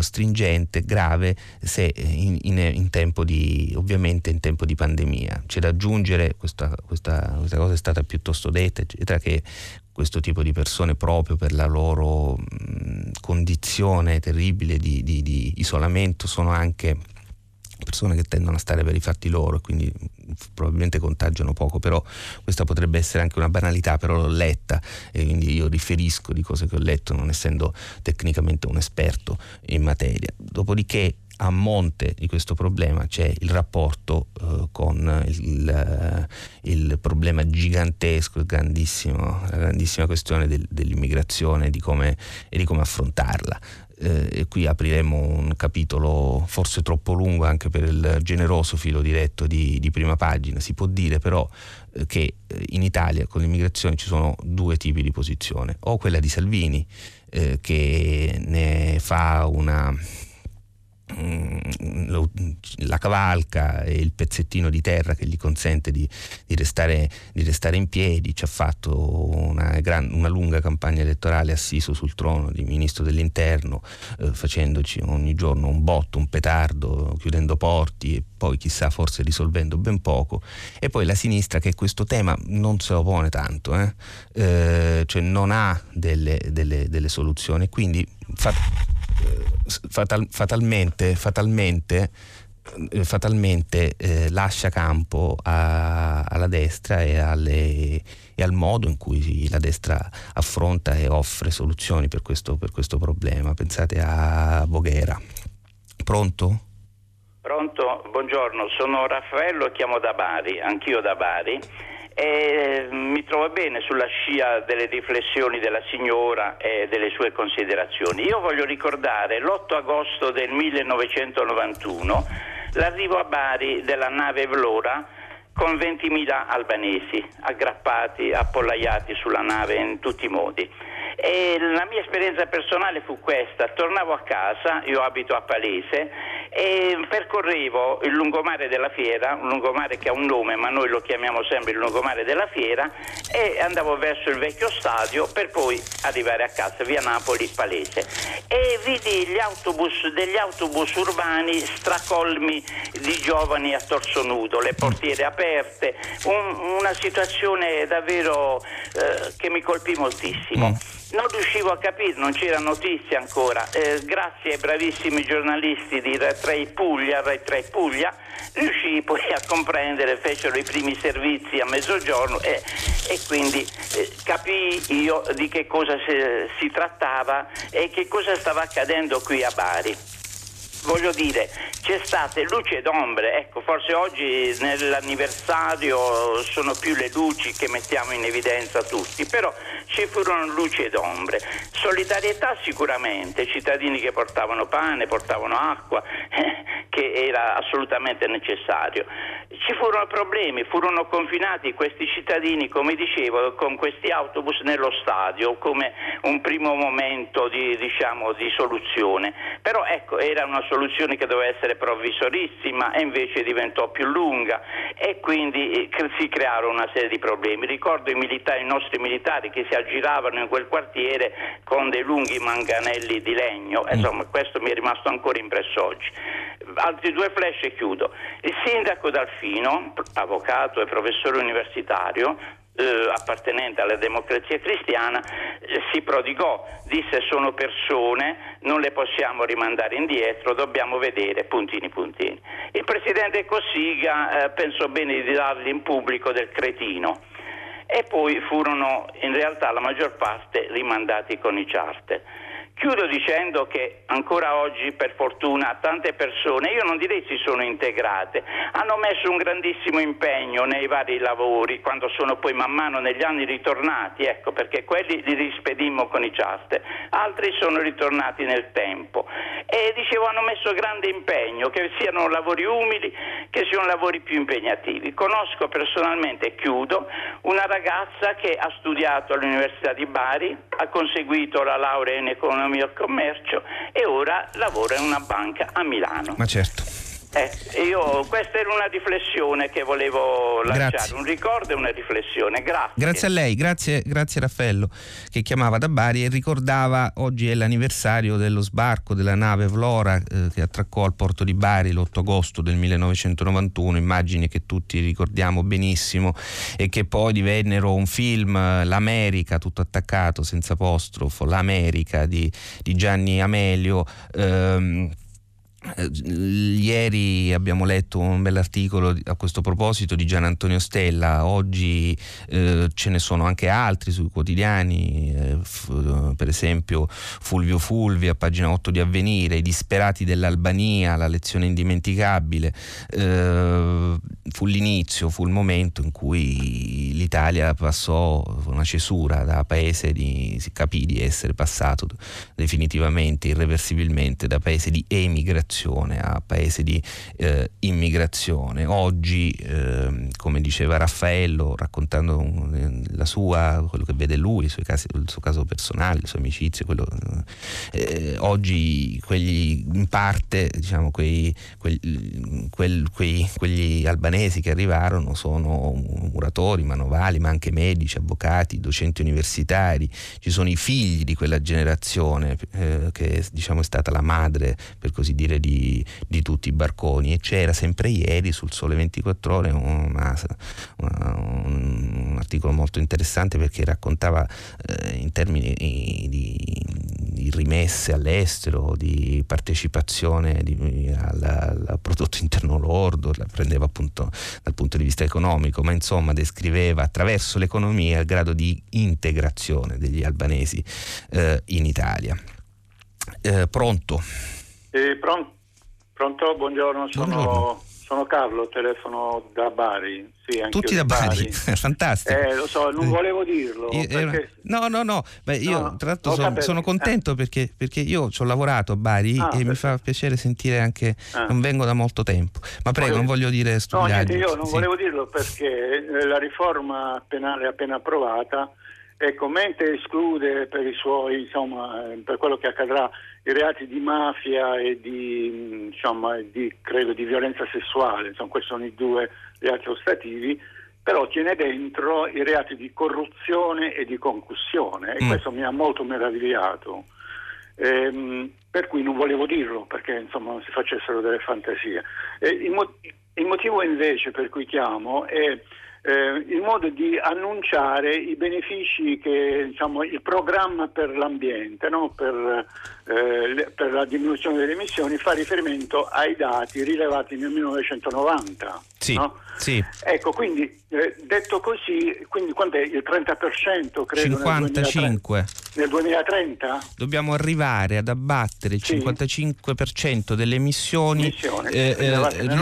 stringente, grave, se in tempo di, ovviamente in tempo di pandemia. C'è da aggiungere, questa cosa è stata piuttosto detta, eccetera, che questo tipo di persone, proprio per la loro condizione terribile di isolamento, sono anche persone che tendono a stare per i fatti loro, quindi probabilmente contagiano poco. Però questa potrebbe essere anche una banalità, però l'ho letta e quindi io riferisco di cose che ho letto, non essendo tecnicamente un esperto in materia. Dopodiché a monte di questo problema c'è il rapporto con il problema gigantesco, la grandissima questione dell'immigrazione e di come affrontarla. E qui apriremo un capitolo forse troppo lungo anche per il generoso filo diretto di prima pagina. Si può dire però che in Italia con l'immigrazione ci sono due tipi di posizione: o quella di Salvini, che ne fa una la cavalca e il pezzettino di terra che gli consente di restare in piedi. Ci ha fatto una lunga campagna elettorale assiso sul trono di ministro dell'interno, facendoci ogni giorno un botto, un petardo, chiudendo porti e poi chissà forse risolvendo ben poco. E poi la sinistra che questo tema non se lo pone tanto, cioè non ha delle soluzioni, quindi fatalmente lascia campo alla destra e al modo in cui la destra affronta e offre soluzioni per questo problema. Pensate a Voghera. Pronto? Pronto, buongiorno, sono Raffaello e chiamo da Bari, anch'io da Bari, e mi trovo bene sulla scia delle riflessioni della signora e delle sue considerazioni. Io voglio ricordare l'8 agosto del 1991 l'arrivo a Bari della nave Vlora con 20.000 albanesi aggrappati, appollaiati sulla nave in tutti i modi. E la mia esperienza personale fu questa: tornavo a casa, io abito a Palese, e percorrevo il lungomare della Fiera, un lungomare che ha un nome ma noi lo chiamiamo sempre il lungomare della Fiera, e andavo verso il vecchio stadio per poi arrivare a casa via Napoli Palese, e vidi degli autobus urbani stracolmi di giovani a torso nudo, le portiere aperte, una situazione davvero che mi colpì moltissimo. Non riuscivo a capire, non c'era notizia ancora, grazie ai bravissimi giornalisti di Rai 3 Puglia riuscii poi a comprendere, fecero i primi servizi a mezzogiorno e quindi capii io di che cosa si trattava e che cosa stava accadendo qui a Bari. Voglio dire, c'è state luce ed ombre, ecco, forse oggi nell'anniversario sono più le luci che mettiamo in evidenza tutti, però ci furono luci ed ombre. Solidarietà sicuramente, cittadini che portavano pane, portavano acqua, che era assolutamente necessario. Ci furono problemi, furono confinati questi cittadini, come dicevo, con questi autobus nello stadio, come un primo momento di soluzione, però ecco, era una soluzione che doveva essere provvisorissima e invece diventò più lunga e quindi si crearono una serie di problemi. Ricordo i nostri militari che si aggiravano in quel quartiere con dei lunghi manganelli di legno, insomma, questo mi è rimasto ancora impresso oggi. Altri due flash e chiudo. Il sindaco Dalfino, avvocato e professore universitario, appartenente alla Democrazia Cristiana, si prodigò, disse: sono persone, non le possiamo rimandare indietro, dobbiamo vedere puntini. Il presidente Cossiga pensò bene di dargli in pubblico del cretino, e poi furono in realtà la maggior parte rimandati con i charter. Chiudo dicendo che ancora oggi, per fortuna, tante persone, io non direi si sono integrate, hanno messo un grandissimo impegno nei vari lavori, quando sono poi man mano negli anni ritornati, ecco, perché quelli li rispedimmo con i charter, altri sono ritornati nel tempo, e dicevo hanno messo grande impegno, che siano lavori umili, che siano lavori più impegnativi. Conosco personalmente, chiudo, una ragazza che ha studiato all'Università di Bari, ha conseguito la laurea in economia e commercio e ora lavora in una banca a Milano. Ma certo. Questa era una riflessione che volevo lanciare, grazie. Un ricordo e una riflessione. Grazie a lei, grazie Raffaello, che chiamava da Bari e ricordava, oggi è l'anniversario dello sbarco della nave Vlora che attraccò al porto di Bari l'8 agosto del 1991, immagini che tutti ricordiamo benissimo e che poi divennero un film, L'America, tutto attaccato, senza apostrofo, L'America di Gianni Amelio, Ieri abbiamo letto un bell'articolo a questo proposito di Gian Antonio Stella. Oggi ce ne sono anche altri sui quotidiani, per esempio Fulvio Fulvi a pagina 8 di Avvenire, i disperati dell'Albania, la lezione indimenticabile. Fu l'inizio, fu il momento in cui l'Italia passò una cesura da paese di, si capì di essere passato definitivamente, irreversibilmente, da paese di emigrazione a paese di immigrazione. Oggi, come diceva Raffaello raccontando la sua, quello che vede lui, il suo caso personale, le sue amicizie, oggi quegli, in parte diciamo, quegli albanesi che arrivarono sono muratori, manovali, ma anche medici, avvocati, docenti universitari. Ci sono i figli di quella generazione che diciamo è stata la madre, per così dire, di tutti i barconi. E c'era sempre ieri sul Sole 24 Ore un articolo molto interessante, perché raccontava in termini di rimesse all'estero, di partecipazione al prodotto interno lordo, la prendeva appunto dal punto di vista economico, ma insomma descriveva attraverso l'economia il grado di integrazione degli albanesi in Italia. Pronto? Pronto, buongiorno, sono Carlo, telefono da Bari. Sì, tutti da Bari. Fantastico. Lo so, non volevo dirlo. Perché... No. Beh, io tra l'altro sono contento perché io ci ho lavorato a Bari e mi fa piacere sentire anche, non vengo da molto tempo. Ma prego, non voglio dire stupidaggini. No, io non volevo dirlo perché la riforma penale appena approvata, ecco, mentre esclude per i suoi, insomma, per quello che accadrà, i reati di mafia e di, insomma, credo di violenza sessuale, insomma, questi sono i due reati ostativi, però tiene dentro i reati di corruzione e di concussione, e questo mi ha molto meravigliato, per cui non volevo dirlo, perché insomma non si facessero delle fantasie. Il motivo invece per cui chiamo è il modo di annunciare i benefici che, diciamo, il programma per l'ambiente, no? Per la diminuzione delle emissioni, fa riferimento ai dati rilevati nel 1990. Sì, no? Sì. Ecco, quindi detto così, quindi quant'è? Il 30% credo 55. Nel 2030? Dobbiamo arrivare ad abbattere il 55% delle emissioni rilevate nel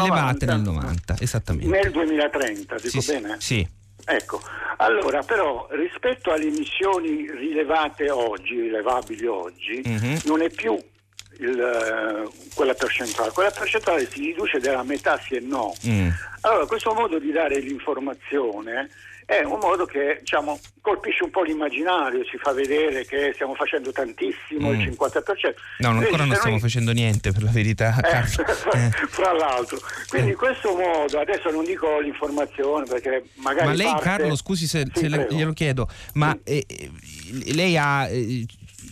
90, esattamente. Nel 2030, dico bene? Sì. Ecco, allora però rispetto alle emissioni rilevabili oggi, non è più quella percentuale. Quella percentuale si riduce della metà, sì e no. Allora questo modo di dare l'informazione è un modo che, diciamo, colpisce un po' l'immaginario, ci fa vedere che stiamo facendo tantissimo, il 50%. No, ancora non stiamo facendo niente, per la verità. Fra l'altro. Quindi questo modo, adesso non dico l'informazione perché magari... Ma lei parte... Carlo, scusi se glielo chiedo, ma lei ha...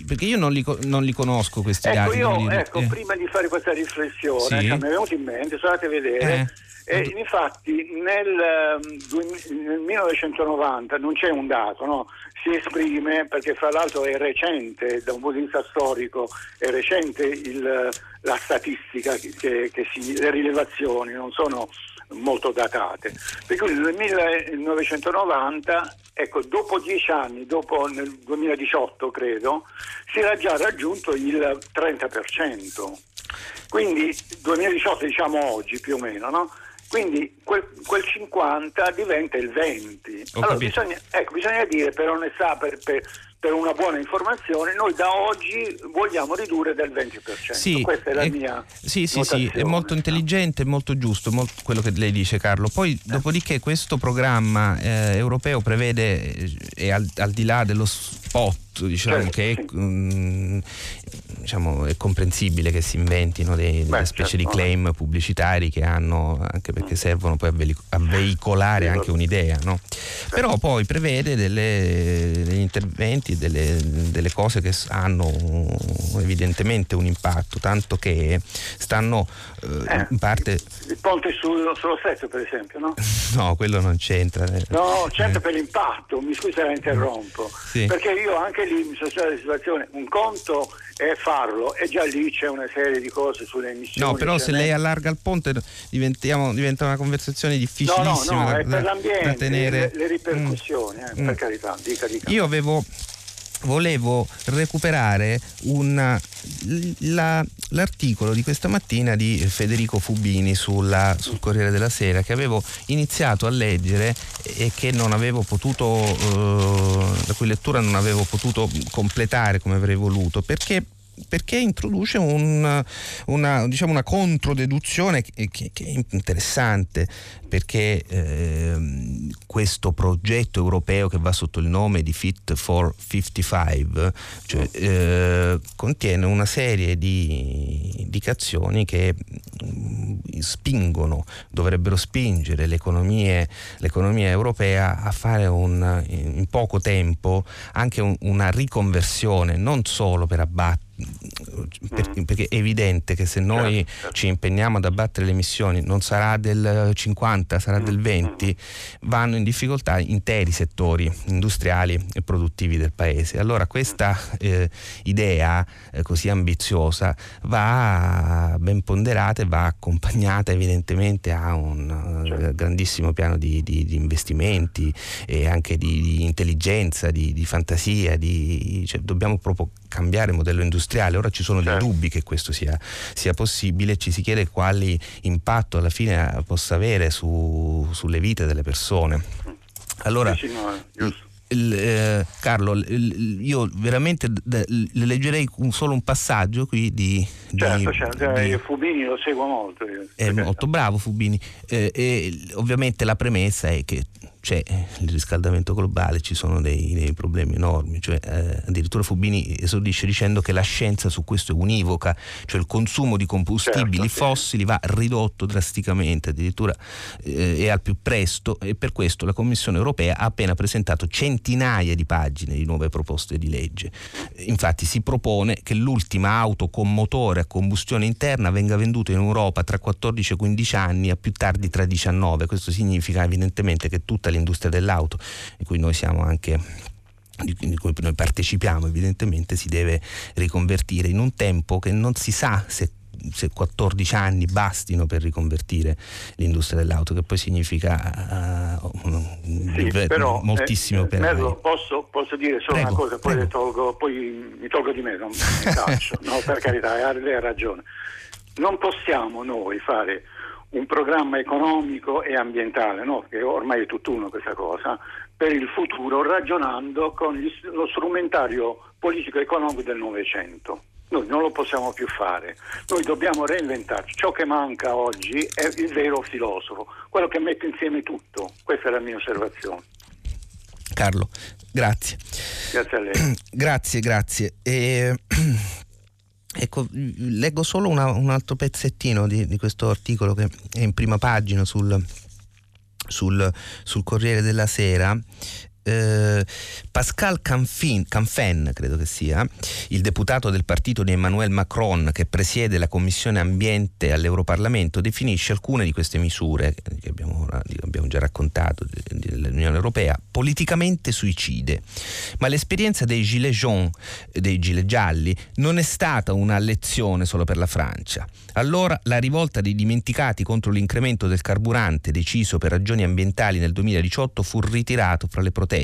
perché io non li conosco questi dati. Io prima di fare questa riflessione, cioè, mi è venuto in mente, sono andato a vedere... E infatti nel 1990 non c'è un dato, no? Si esprime, perché fra l'altro è recente, da un punto di vista storico è recente la statistica, le rilevazioni non sono molto datate, per cui nel 1990, ecco, dopo 10 anni, dopo nel 2018 credo, si era già raggiunto il 30%, quindi 2018 diciamo oggi più o meno, no? Quindi quel 50 diventa il 20. Allora bisogna dire, per onestà, per una buona informazione, noi da oggi vogliamo ridurre del 20%. Sì, questa è la mia notazione. È molto intelligente, molto giusto, quello che lei dice, Carlo. Poi dopodiché questo programma europeo prevede, al di là dello spot, diciamo, diciamo, è comprensibile che si inventino delle specie di claim pubblicitari che hanno, anche perché servono poi a veicolare anche un'idea, no? Però poi prevede degli interventi, delle cose che hanno evidentemente un impatto, tanto che stanno in parte... Il ponte sullo Stretto, per esempio, no? No, quello non c'entra. No, c'entra per l'impatto, mi scusi se la interrompo, perché io anche lì mi sono stata la situazione, un conto è farlo, e già lì c'è una serie di cose sulle emissioni. No, però se lei allarga il ponte diventa una conversazione difficilissima. No, è per l'ambiente, da tenere le ripercussioni, per carità, dica. Io volevo recuperare l'articolo di questa mattina di Federico Fubini sul Corriere della Sera, che avevo iniziato a leggere e che non avevo potuto, la cui lettura non avevo potuto completare come avrei voluto, perché introduce una controdeduzione che è interessante, perché questo progetto europeo che va sotto il nome di Fit for 55 contiene una serie di indicazioni che dovrebbero spingere l'economia europea a fare in poco tempo anche una riconversione, non solo per abbattere, perché è evidente che se noi ci impegniamo ad abbattere le emissioni non sarà del 50, sarà del 20, vanno in difficoltà interi settori industriali e produttivi del paese. Allora questa idea così ambiziosa va ben ponderata e va accompagnata evidentemente a un grandissimo piano di investimenti e anche di intelligenza, di fantasia, dobbiamo proprio cambiare modello industriale. Ora ci sono dei dubbi che questo sia possibile, ci si chiede quali impatto alla fine possa avere sulle vite delle persone. Allora Carlo, io veramente leggerei solo un passaggio qui di Fubini, lo seguo molto. È molto bravo Fubini, e ovviamente la premessa è che c'è il riscaldamento globale, ci sono dei problemi enormi, addirittura Fubini esordisce dicendo che la scienza su questo è univoca, cioè il consumo di combustibili fossili va ridotto drasticamente, addirittura e al più presto, e per questo la Commissione europea ha appena presentato centinaia di pagine di nuove proposte di legge. Infatti si propone che l'ultima auto con motore a combustione interna venga venduta in Europa tra 14 e 15 anni, a più tardi tra 19. Questo significa evidentemente che tutta l'industria dell'auto, di cui noi partecipiamo evidentemente, si deve riconvertire in un tempo che non si sa se 14 anni bastino per riconvertire l'industria dell'auto, che poi significa moltissimo per Merlo. Posso dire solo una cosa, poi mi tolgo di me, non mi taccio, no, per carità, lei ha ragione. Non possiamo noi fare un programma economico e ambientale, no? Che ormai è tutt'uno questa cosa, per il futuro, ragionando con lo strumentario politico-economico del Novecento. Noi non lo possiamo più fare, noi dobbiamo reinventarci. Ciò che manca oggi è il vero filosofo, quello che mette insieme tutto. Questa è la mia osservazione. Carlo, grazie. Grazie a lei. Grazie. Ecco, leggo solo un altro pezzettino di questo articolo che è in prima pagina sul Corriere della Sera. Pascal Canfen, credo che sia, il deputato del partito di Emmanuel Macron che presiede la Commissione Ambiente all'Europarlamento, definisce alcune di queste misure che abbiamo già raccontato dell'Unione Europea politicamente suicide. Ma l'esperienza dei gilet gialli non è stata una lezione solo per la Francia. Allora la rivolta dei dimenticati contro l'incremento del carburante deciso per ragioni ambientali nel 2018 fu ritirato fra le proteste.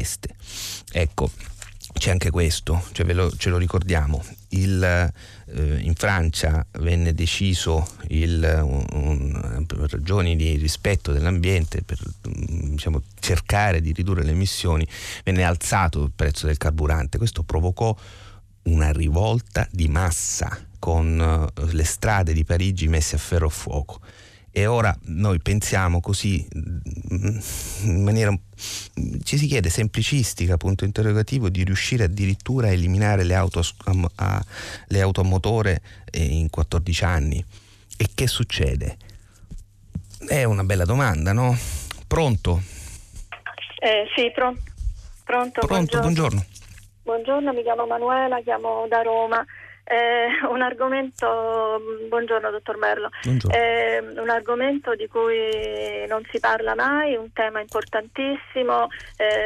Ecco, c'è anche questo, ce lo ricordiamo. In Francia venne deciso per ragioni di rispetto dell'ambiente, per cercare di ridurre le emissioni, venne alzato il prezzo del carburante. Questo provocò una rivolta di massa, con le strade di Parigi messe a ferro e fuoco. E ora noi pensiamo così, in maniera, ci si chiede, semplicistica, punto interrogativo, di riuscire addirittura a eliminare le auto a motore in 14 anni. E che succede? È una bella domanda, no? Pronto? Sì, pronto. Buongiorno. Buongiorno, mi chiamo Manuela, chiamo da Roma. Un argomento, buongiorno dottor Merlo, buongiorno. Un argomento di cui non si parla mai, un tema importantissimo,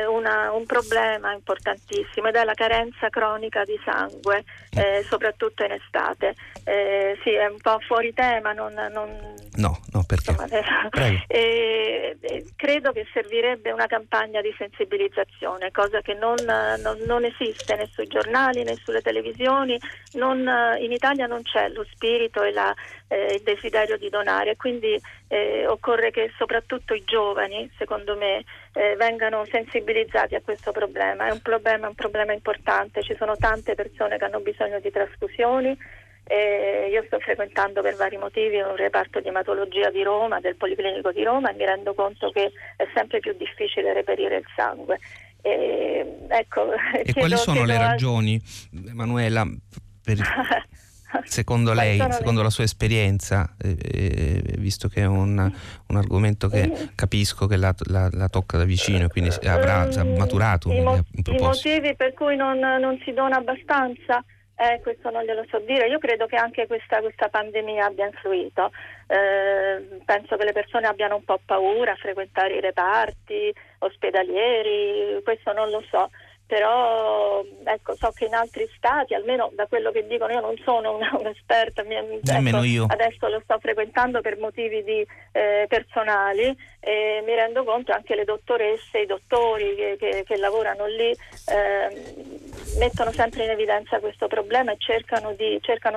un problema importantissimo, ed è la carenza cronica di sangue, soprattutto in estate. Sì, è un po' fuori tema, no, perché? Insomma, credo che servirebbe una campagna di sensibilizzazione, cosa che non esiste né sui giornali né sulle televisioni. In Italia non c'è lo spirito e il desiderio di donare, quindi occorre che soprattutto i giovani, secondo me, vengano sensibilizzati a questo problema. È un problema importante, ci sono tante persone che hanno bisogno di trasfusioni. Io sto frequentando per vari motivi un reparto di ematologia di Roma, del Policlinico di Roma, e mi rendo conto che è sempre più difficile reperire il sangue. Quali sono le ragioni, Emanuela? Secondo lei, secondo la sua esperienza, visto che è un argomento che capisco che la tocca da vicino, quindi avrà maturato i motivi per cui non si dona abbastanza? Questo non glielo so dire. Io credo che anche questa pandemia abbia influito. Penso che le persone abbiano un po' paura a frequentare i reparti ospedalieri, questo non lo so. Però ecco, so che in altri stati, almeno da quello che dicono, io non sono un'esperta, nemmeno io adesso lo sto frequentando per motivi personali, e mi rendo conto anche le dottoresse, i dottori che lavorano lì mettono sempre in evidenza questo problema e cercano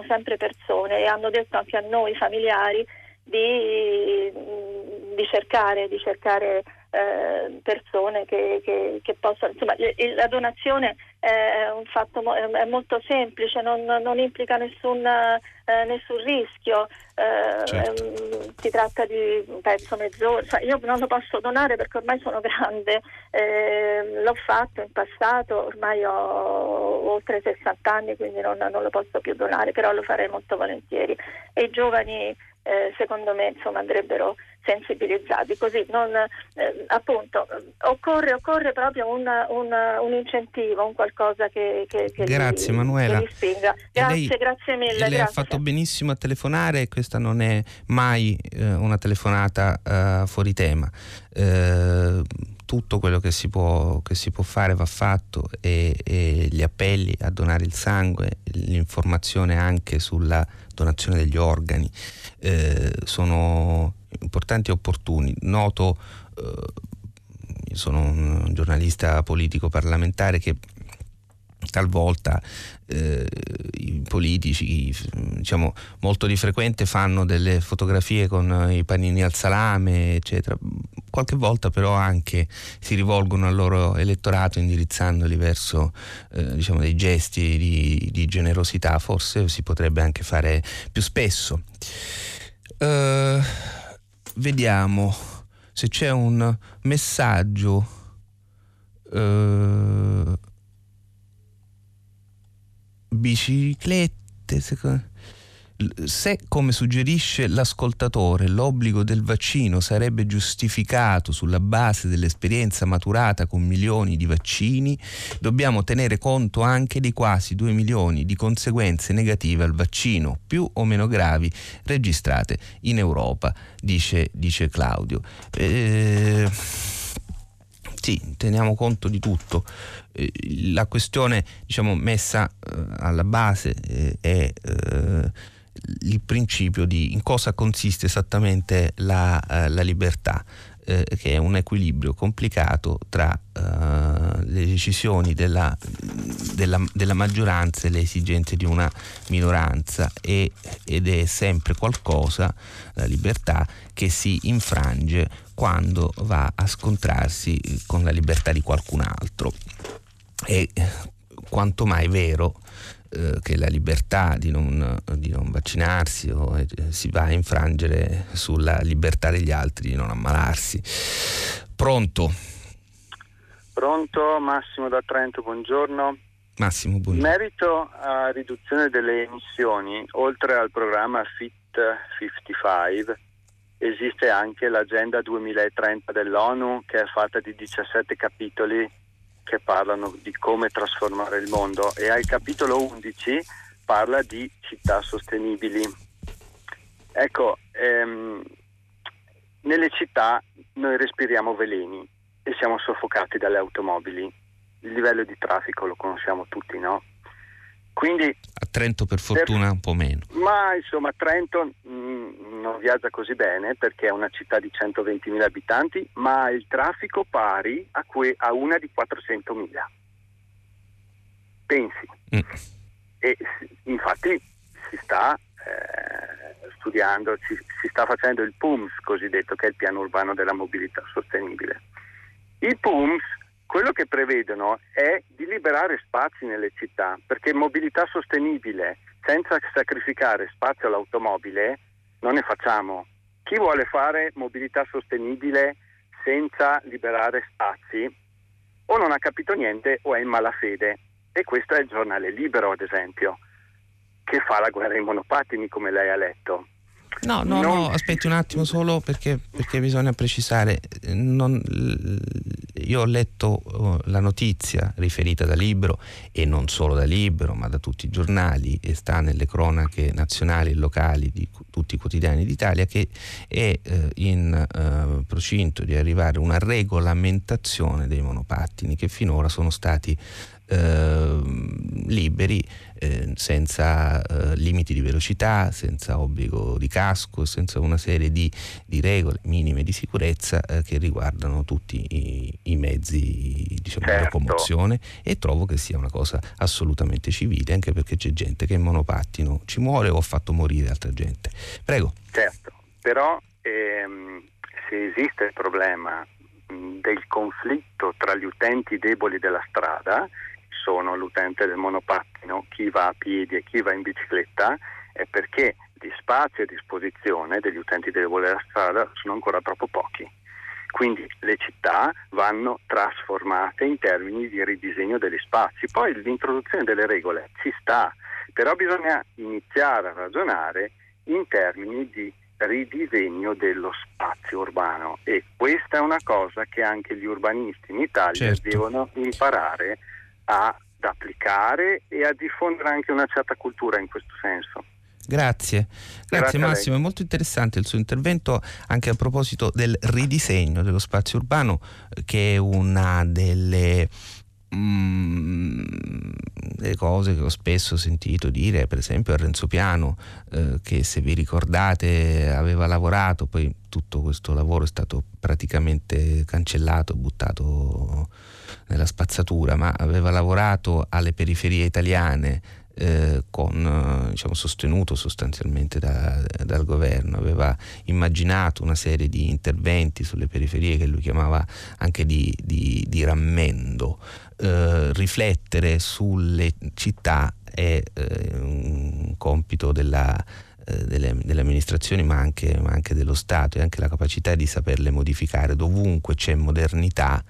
sempre persone, e hanno detto anche a noi familiari di cercare persone che possono, insomma, la donazione è un fatto è molto semplice, non implica nessun rischio, certo. Si tratta di mezz'ora, io non lo posso donare perché ormai sono grande, l'ho fatto in passato, ormai ho oltre 60 anni, quindi non lo posso più donare, però lo farei molto volentieri, e i giovani secondo me, insomma, andrebbero sensibilizzati così. Appunto, occorre proprio un incentivo, un qualcosa che grazie, Manuela, che li spinga. Grazie mille. Lei grazie. Ha fatto benissimo a telefonare, questa non è mai una telefonata fuori tema. Tutto quello che si può fare va fatto, e gli appelli a donare il sangue, l'informazione anche sulla donazione degli organi sono importanti e opportuni. Noto, sono un giornalista politico parlamentare, che talvolta i politici, diciamo, molto di frequente fanno delle fotografie con i panini al salame, eccetera. Qualche volta però anche si rivolgono al loro elettorato indirizzandoli verso diciamo dei gesti di generosità. Forse si potrebbe anche fare più spesso. Vediamo se c'è un messaggio. Biciclette, se come suggerisce l'ascoltatore l'obbligo del vaccino sarebbe giustificato sulla base dell'esperienza maturata con milioni di vaccini, dobbiamo tenere conto anche dei quasi 2 milioni di conseguenze negative al vaccino, più o meno gravi, registrate in Europa, dice Claudio. Sì, teniamo conto di tutto. La questione, diciamo, messa alla base è il principio di in cosa consiste esattamente la libertà, che è un equilibrio complicato tra le decisioni della maggioranza e le esigenze di una minoranza, ed è sempre qualcosa, la libertà, che si infrange quando va a scontrarsi con la libertà di qualcun altro. È quanto mai vero che la libertà di non vaccinarsi si va a infrangere sulla libertà degli altri di non ammalarsi. Pronto, Massimo da Trento, buongiorno. Massimo, buongiorno. In merito a riduzione delle emissioni, oltre al programma Fit 55, esiste anche l'agenda 2030 dell'ONU, che è fatta di 17 capitoli che parlano di come trasformare il mondo, e al capitolo 11 parla di città sostenibili. Ecco, nelle città noi respiriamo veleni e siamo soffocati dalle automobili. Il livello di traffico lo conosciamo tutti, no? Quindi a Trento per fortuna un po' meno. Ma insomma Trento non viaggia così bene perché è una città di 120.000 abitanti, ma ha il traffico pari a una di 400.000. Pensi. E infatti si sta studiando, si sta facendo il PUMS cosiddetto, che è il piano urbano della mobilità sostenibile. Il PUMS, quello che prevedono è di liberare spazi nelle città, perché mobilità sostenibile senza sacrificare spazio all'automobile non ne facciamo. Chi vuole fare mobilità sostenibile senza liberare spazi o non ha capito niente o è in malafede, e questo è il giornale Libero, ad esempio, che fa la guerra ai monopattini, come lei ha letto. No, aspetti un attimo solo perché bisogna precisare. Io ho letto la notizia riferita da Libero, e non solo da Libero ma da tutti i giornali, e sta nelle cronache nazionali e locali di tutti i quotidiani d'Italia, che è in procinto di arrivare una regolamentazione dei monopattini, che finora sono stati liberi, senza limiti di velocità, senza obbligo di casco, senza una serie di regole minime di sicurezza che riguardano tutti i mezzi, diciamo, certo, di locomozione, e trovo che sia una cosa assolutamente civile, anche perché c'è gente che in monopattino ci muore o ha fatto morire altra gente. Prego. Certo, però se esiste il problema del conflitto tra gli utenti deboli della strada, sono l'utente del monopattino, chi va a piedi e chi va in bicicletta, è perché gli spazi a disposizione degli utenti deboli della strada sono ancora troppo pochi. Quindi le città vanno trasformate in termini di ridisegno degli spazi. Poi l'introduzione delle regole ci sta, però bisogna iniziare a ragionare in termini di ridisegno dello spazio urbano, e questa è una cosa che anche gli urbanisti in Italia, certo, devono imparare ad applicare e a diffondere anche una certa cultura in questo senso. Grazie Massimo, è molto interessante il suo intervento, anche a proposito del ridisegno dello spazio urbano, che è una delle le cose che ho spesso sentito dire, per esempio a Renzo Piano, che, se vi ricordate, aveva lavorato, poi tutto questo lavoro è stato praticamente cancellato, buttato nella spazzatura, ma aveva lavorato alle periferie italiane, sostenuto sostanzialmente dal governo, aveva immaginato una serie di interventi sulle periferie che lui chiamava anche di rammendo. Riflettere sulle città è un compito delle amministrazioni, ma anche dello Stato, e anche la capacità di saperle modificare. Dovunque c'è modernità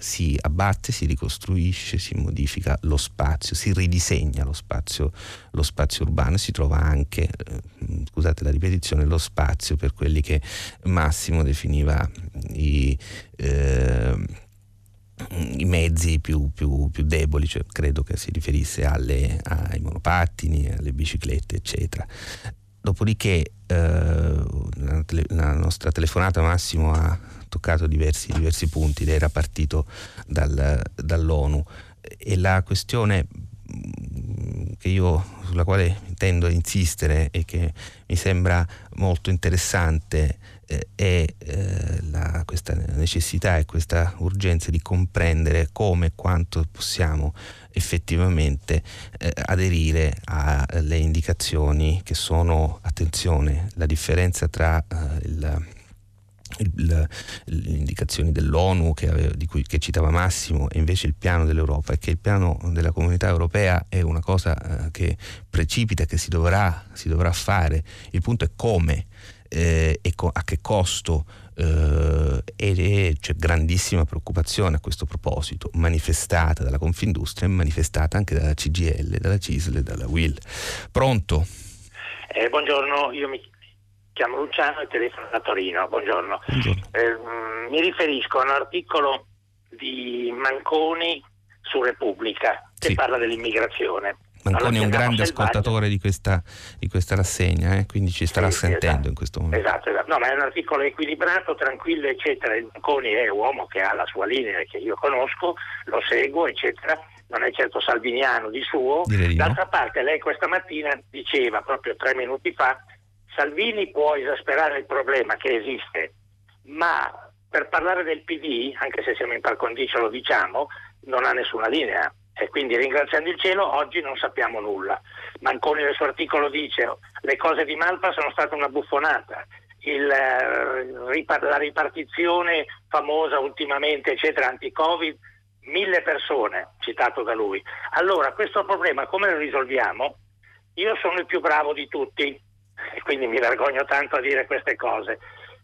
si abbatte, si ricostruisce, si modifica lo spazio, si ridisegna lo spazio urbano, e si trova anche, scusate la ripetizione, lo spazio per quelli che Massimo definiva i mezzi più deboli, cioè credo che si riferisse ai monopattini, alle biciclette, eccetera. Dopodiché la nostra telefonata, Massimo, ha toccato diversi punti, ed era partito dall'ONU, e la questione sulla quale intendo insistere e che mi sembra molto interessante è questa necessità e questa urgenza di comprendere come e quanto possiamo effettivamente aderire alle indicazioni che sono, attenzione, la differenza tra le indicazioni dell'ONU che citava Massimo e invece il piano dell'Europa, è che il piano della Comunità Europea è una cosa che precipita, che si dovrà fare. Il punto è come e a che costo, e c'è grandissima preoccupazione a questo proposito, manifestata dalla Confindustria e manifestata anche dalla CGIL, dalla CISL e dalla UIL. Pronto? Buongiorno, io mi chiamo Luciano e telefono da Torino. Buongiorno. Mi riferisco a un articolo di Manconi su Repubblica che, sì, parla dell'immigrazione. Roncone è un grande ascoltatore di questa rassegna, quindi ci starà sentendo, esatto, in questo momento. Esatto. No, ma è un articolo equilibrato, tranquillo, eccetera. Roncone è un uomo che ha la sua linea, che io conosco, lo seguo, eccetera. Non è certo salviniano di suo. Direi d'altra parte, lei questa mattina diceva, proprio 3 minuti fa, Salvini può esasperare il problema che esiste, ma per parlare del PD, anche se siamo in par condicio lo diciamo, non ha nessuna linea. E quindi, ringraziando il cielo, oggi non sappiamo nulla. Manconi nel suo articolo dice: le cose di Malpa sono state una buffonata, la ripartizione famosa ultimamente, eccetera, anti-Covid, 1000 persone, citato da lui. Allora, questo problema come lo risolviamo? Io sono il più bravo di tutti, e quindi mi vergogno tanto a dire queste cose.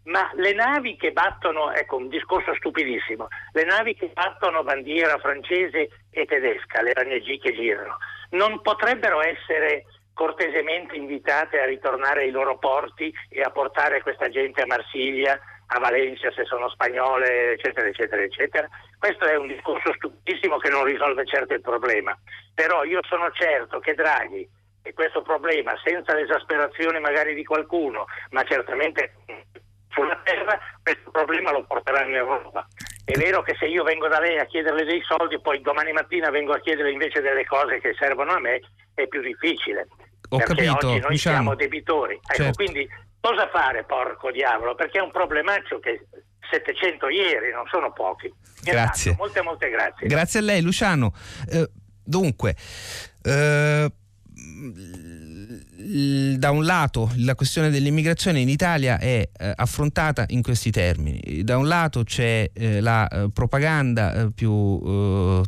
Ma le navi che battono, ecco un discorso stupidissimo, le navi che battono bandiera francese e tedesca, le ONG che girano, non potrebbero essere cortesemente invitate a ritornare ai loro porti e a portare questa gente a Marsiglia, a Valencia se sono spagnole, eccetera, eccetera, eccetera? Questo è un discorso stupidissimo che non risolve certo il problema. Però io sono certo che Draghi, e questo problema senza l'esasperazione magari di qualcuno, ma certamente sulla terra, questo problema lo porterà in Europa. È vero che se io vengo da lei a chiederle dei soldi, poi domani mattina vengo a chiedere invece delle cose che servono a me, è più difficile. Ho perché capito, oggi noi siamo debitori. Ecco, certo. Quindi cosa fare, porco diavolo? Perché è un problemaccio che 700 ieri non sono pochi. Grazie. Molte grazie. Grazie a lei, Luciano. Dunque, da un lato la questione dell'immigrazione in Italia è affrontata in questi termini. Da un lato c'è la propaganda più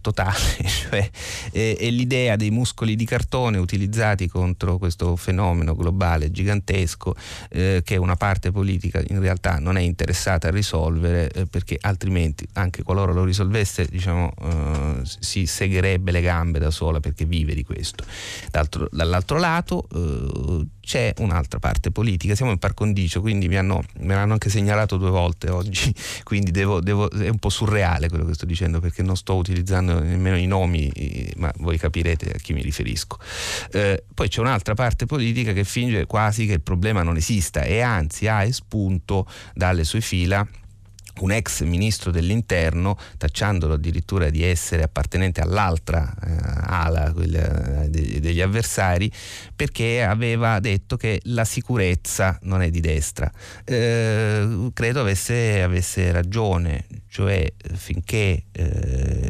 totale, cioè è l'idea dei muscoli di cartone utilizzati contro questo fenomeno globale gigantesco che una parte politica in realtà non è interessata a risolvere, perché altrimenti, anche qualora lo risolvesse, si segherebbe le gambe da sola, perché vive di questo. Dall'altro lato c'è un'altra parte politica, siamo in par condicio, quindi me l'hanno anche segnalato 2 volte oggi, quindi è un po' surreale quello che sto dicendo, perché non sto utilizzando nemmeno i nomi, ma voi capirete a chi mi riferisco. Poi c'è un'altra parte politica che finge quasi che il problema non esista, e anzi ha espunto dalle sue fila un ex ministro dell'interno, tacciandolo addirittura di essere appartenente all'altra ala, quella degli avversari, perché aveva detto che la sicurezza non è di destra. Credo avesse ragione, cioè finché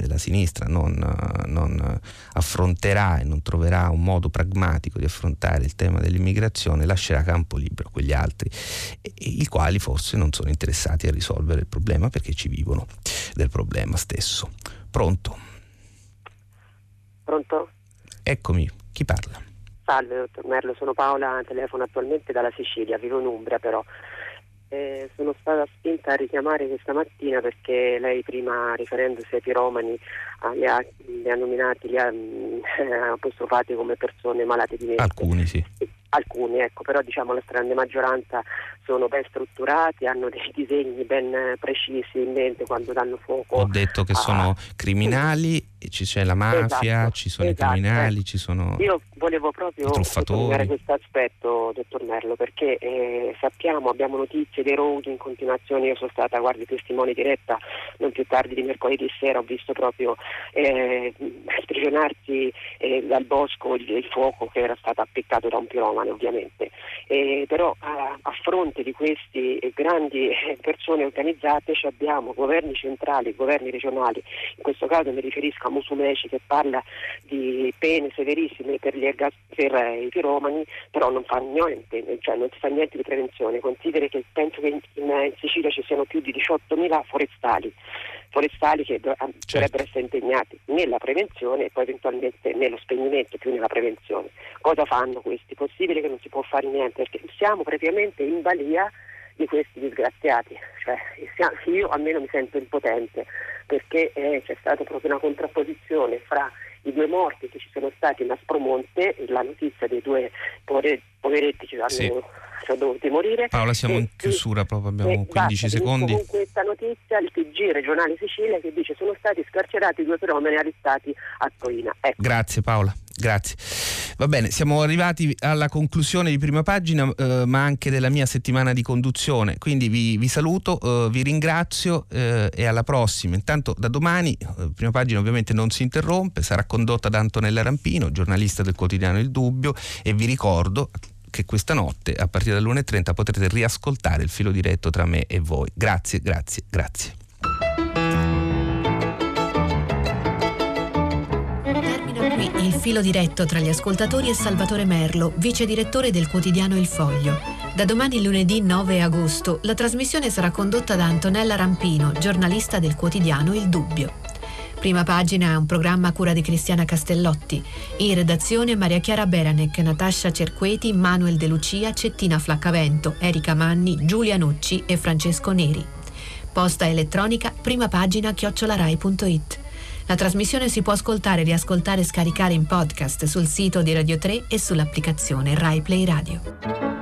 la sinistra non affronterà e non troverà un modo pragmatico di affrontare il tema dell'immigrazione, lascerà campo libero a quegli altri, i quali forse non sono interessati a risolvere il problema, perché ci vivono del problema stesso. Pronto? Eccomi, chi parla? Salve dottor Merlo, sono Paola, telefono attualmente dalla Sicilia, vivo in Umbria però. Sono stata spinta a richiamare questa mattina perché lei prima, riferendosi ai piromani, li ha nominati, li ha apostrofati come persone malate di mente. Alcuni sì. Alcuni, ecco, però diciamo la stragrande maggioranza sono ben strutturati, hanno dei disegni ben precisi in mente quando danno fuoco. Ho detto che sono criminali, c'è la mafia, esatto, ci sono, esatto, i criminali, ci sono. Io volevo proprio sottolineare questo aspetto, dottor Merlo, perché abbiamo notizie dei roghi in continuazione. Io sono stata, guardi, testimone diretta non più tardi di mercoledì sera, ho visto proprio sprigionarsi dal bosco il fuoco che era stato appiccato da un piromano, ovviamente, però a fronte di queste grandi persone organizzate ci abbiamo governi centrali, governi regionali. In questo caso mi riferisco a Musumeci, che parla di pene severissime per i piromani, però non fa niente, cioè non si fa niente di prevenzione. Consideri che penso che in Sicilia ci siano più di 18.000 forestali che dovrebbero essere impegnati nella prevenzione e poi eventualmente nello spegnimento, più nella prevenzione. Cosa fanno questi? Possibile che non si può fare niente, perché siamo praticamente in balia di questi disgraziati, cioè, io almeno mi sento impotente, perché c'è stata proprio una contrapposizione fra i 2 morti che ci sono stati in Aspromonte e la notizia dei 2 poveretti che hanno sono dovuti morire. Paola, siamo in chiusura proprio, abbiamo 15 secondi. Con questa notizia il TG regionale Sicilia che dice: sono stati scarcerati 2 uomini arrestati a Torino. Ecco. Grazie Paola, grazie. Va bene, siamo arrivati alla conclusione di Prima Pagina, ma anche della mia settimana di conduzione, quindi vi saluto, vi ringrazio e alla prossima. Intanto da domani Prima Pagina ovviamente non si interrompe, sarà condotta da Antonella Rampino, giornalista del quotidiano Il Dubbio, e vi ricordo che questa notte a partire dalle 1:30 potrete riascoltare il filo diretto tra me e voi. Grazie, grazie, grazie. Il filo diretto tra gli ascoltatori è Salvatore Merlo, vice direttore del quotidiano Il Foglio. Da domani lunedì 9 agosto la trasmissione sarà condotta da Antonella Rampino, giornalista del quotidiano Il Dubbio. Prima Pagina è un programma a cura di Cristiana Castellotti. In redazione Maria Chiara Beranec, Natascia Cerqueti, Manuel De Lucia, Cettina Flaccavento, Erika Manni, Giulia Nucci e Francesco Neri. Posta elettronica primapagina@rai.it. La trasmissione si può ascoltare, riascoltare e scaricare in podcast sul sito di Radio 3 e sull'applicazione Rai Play Radio.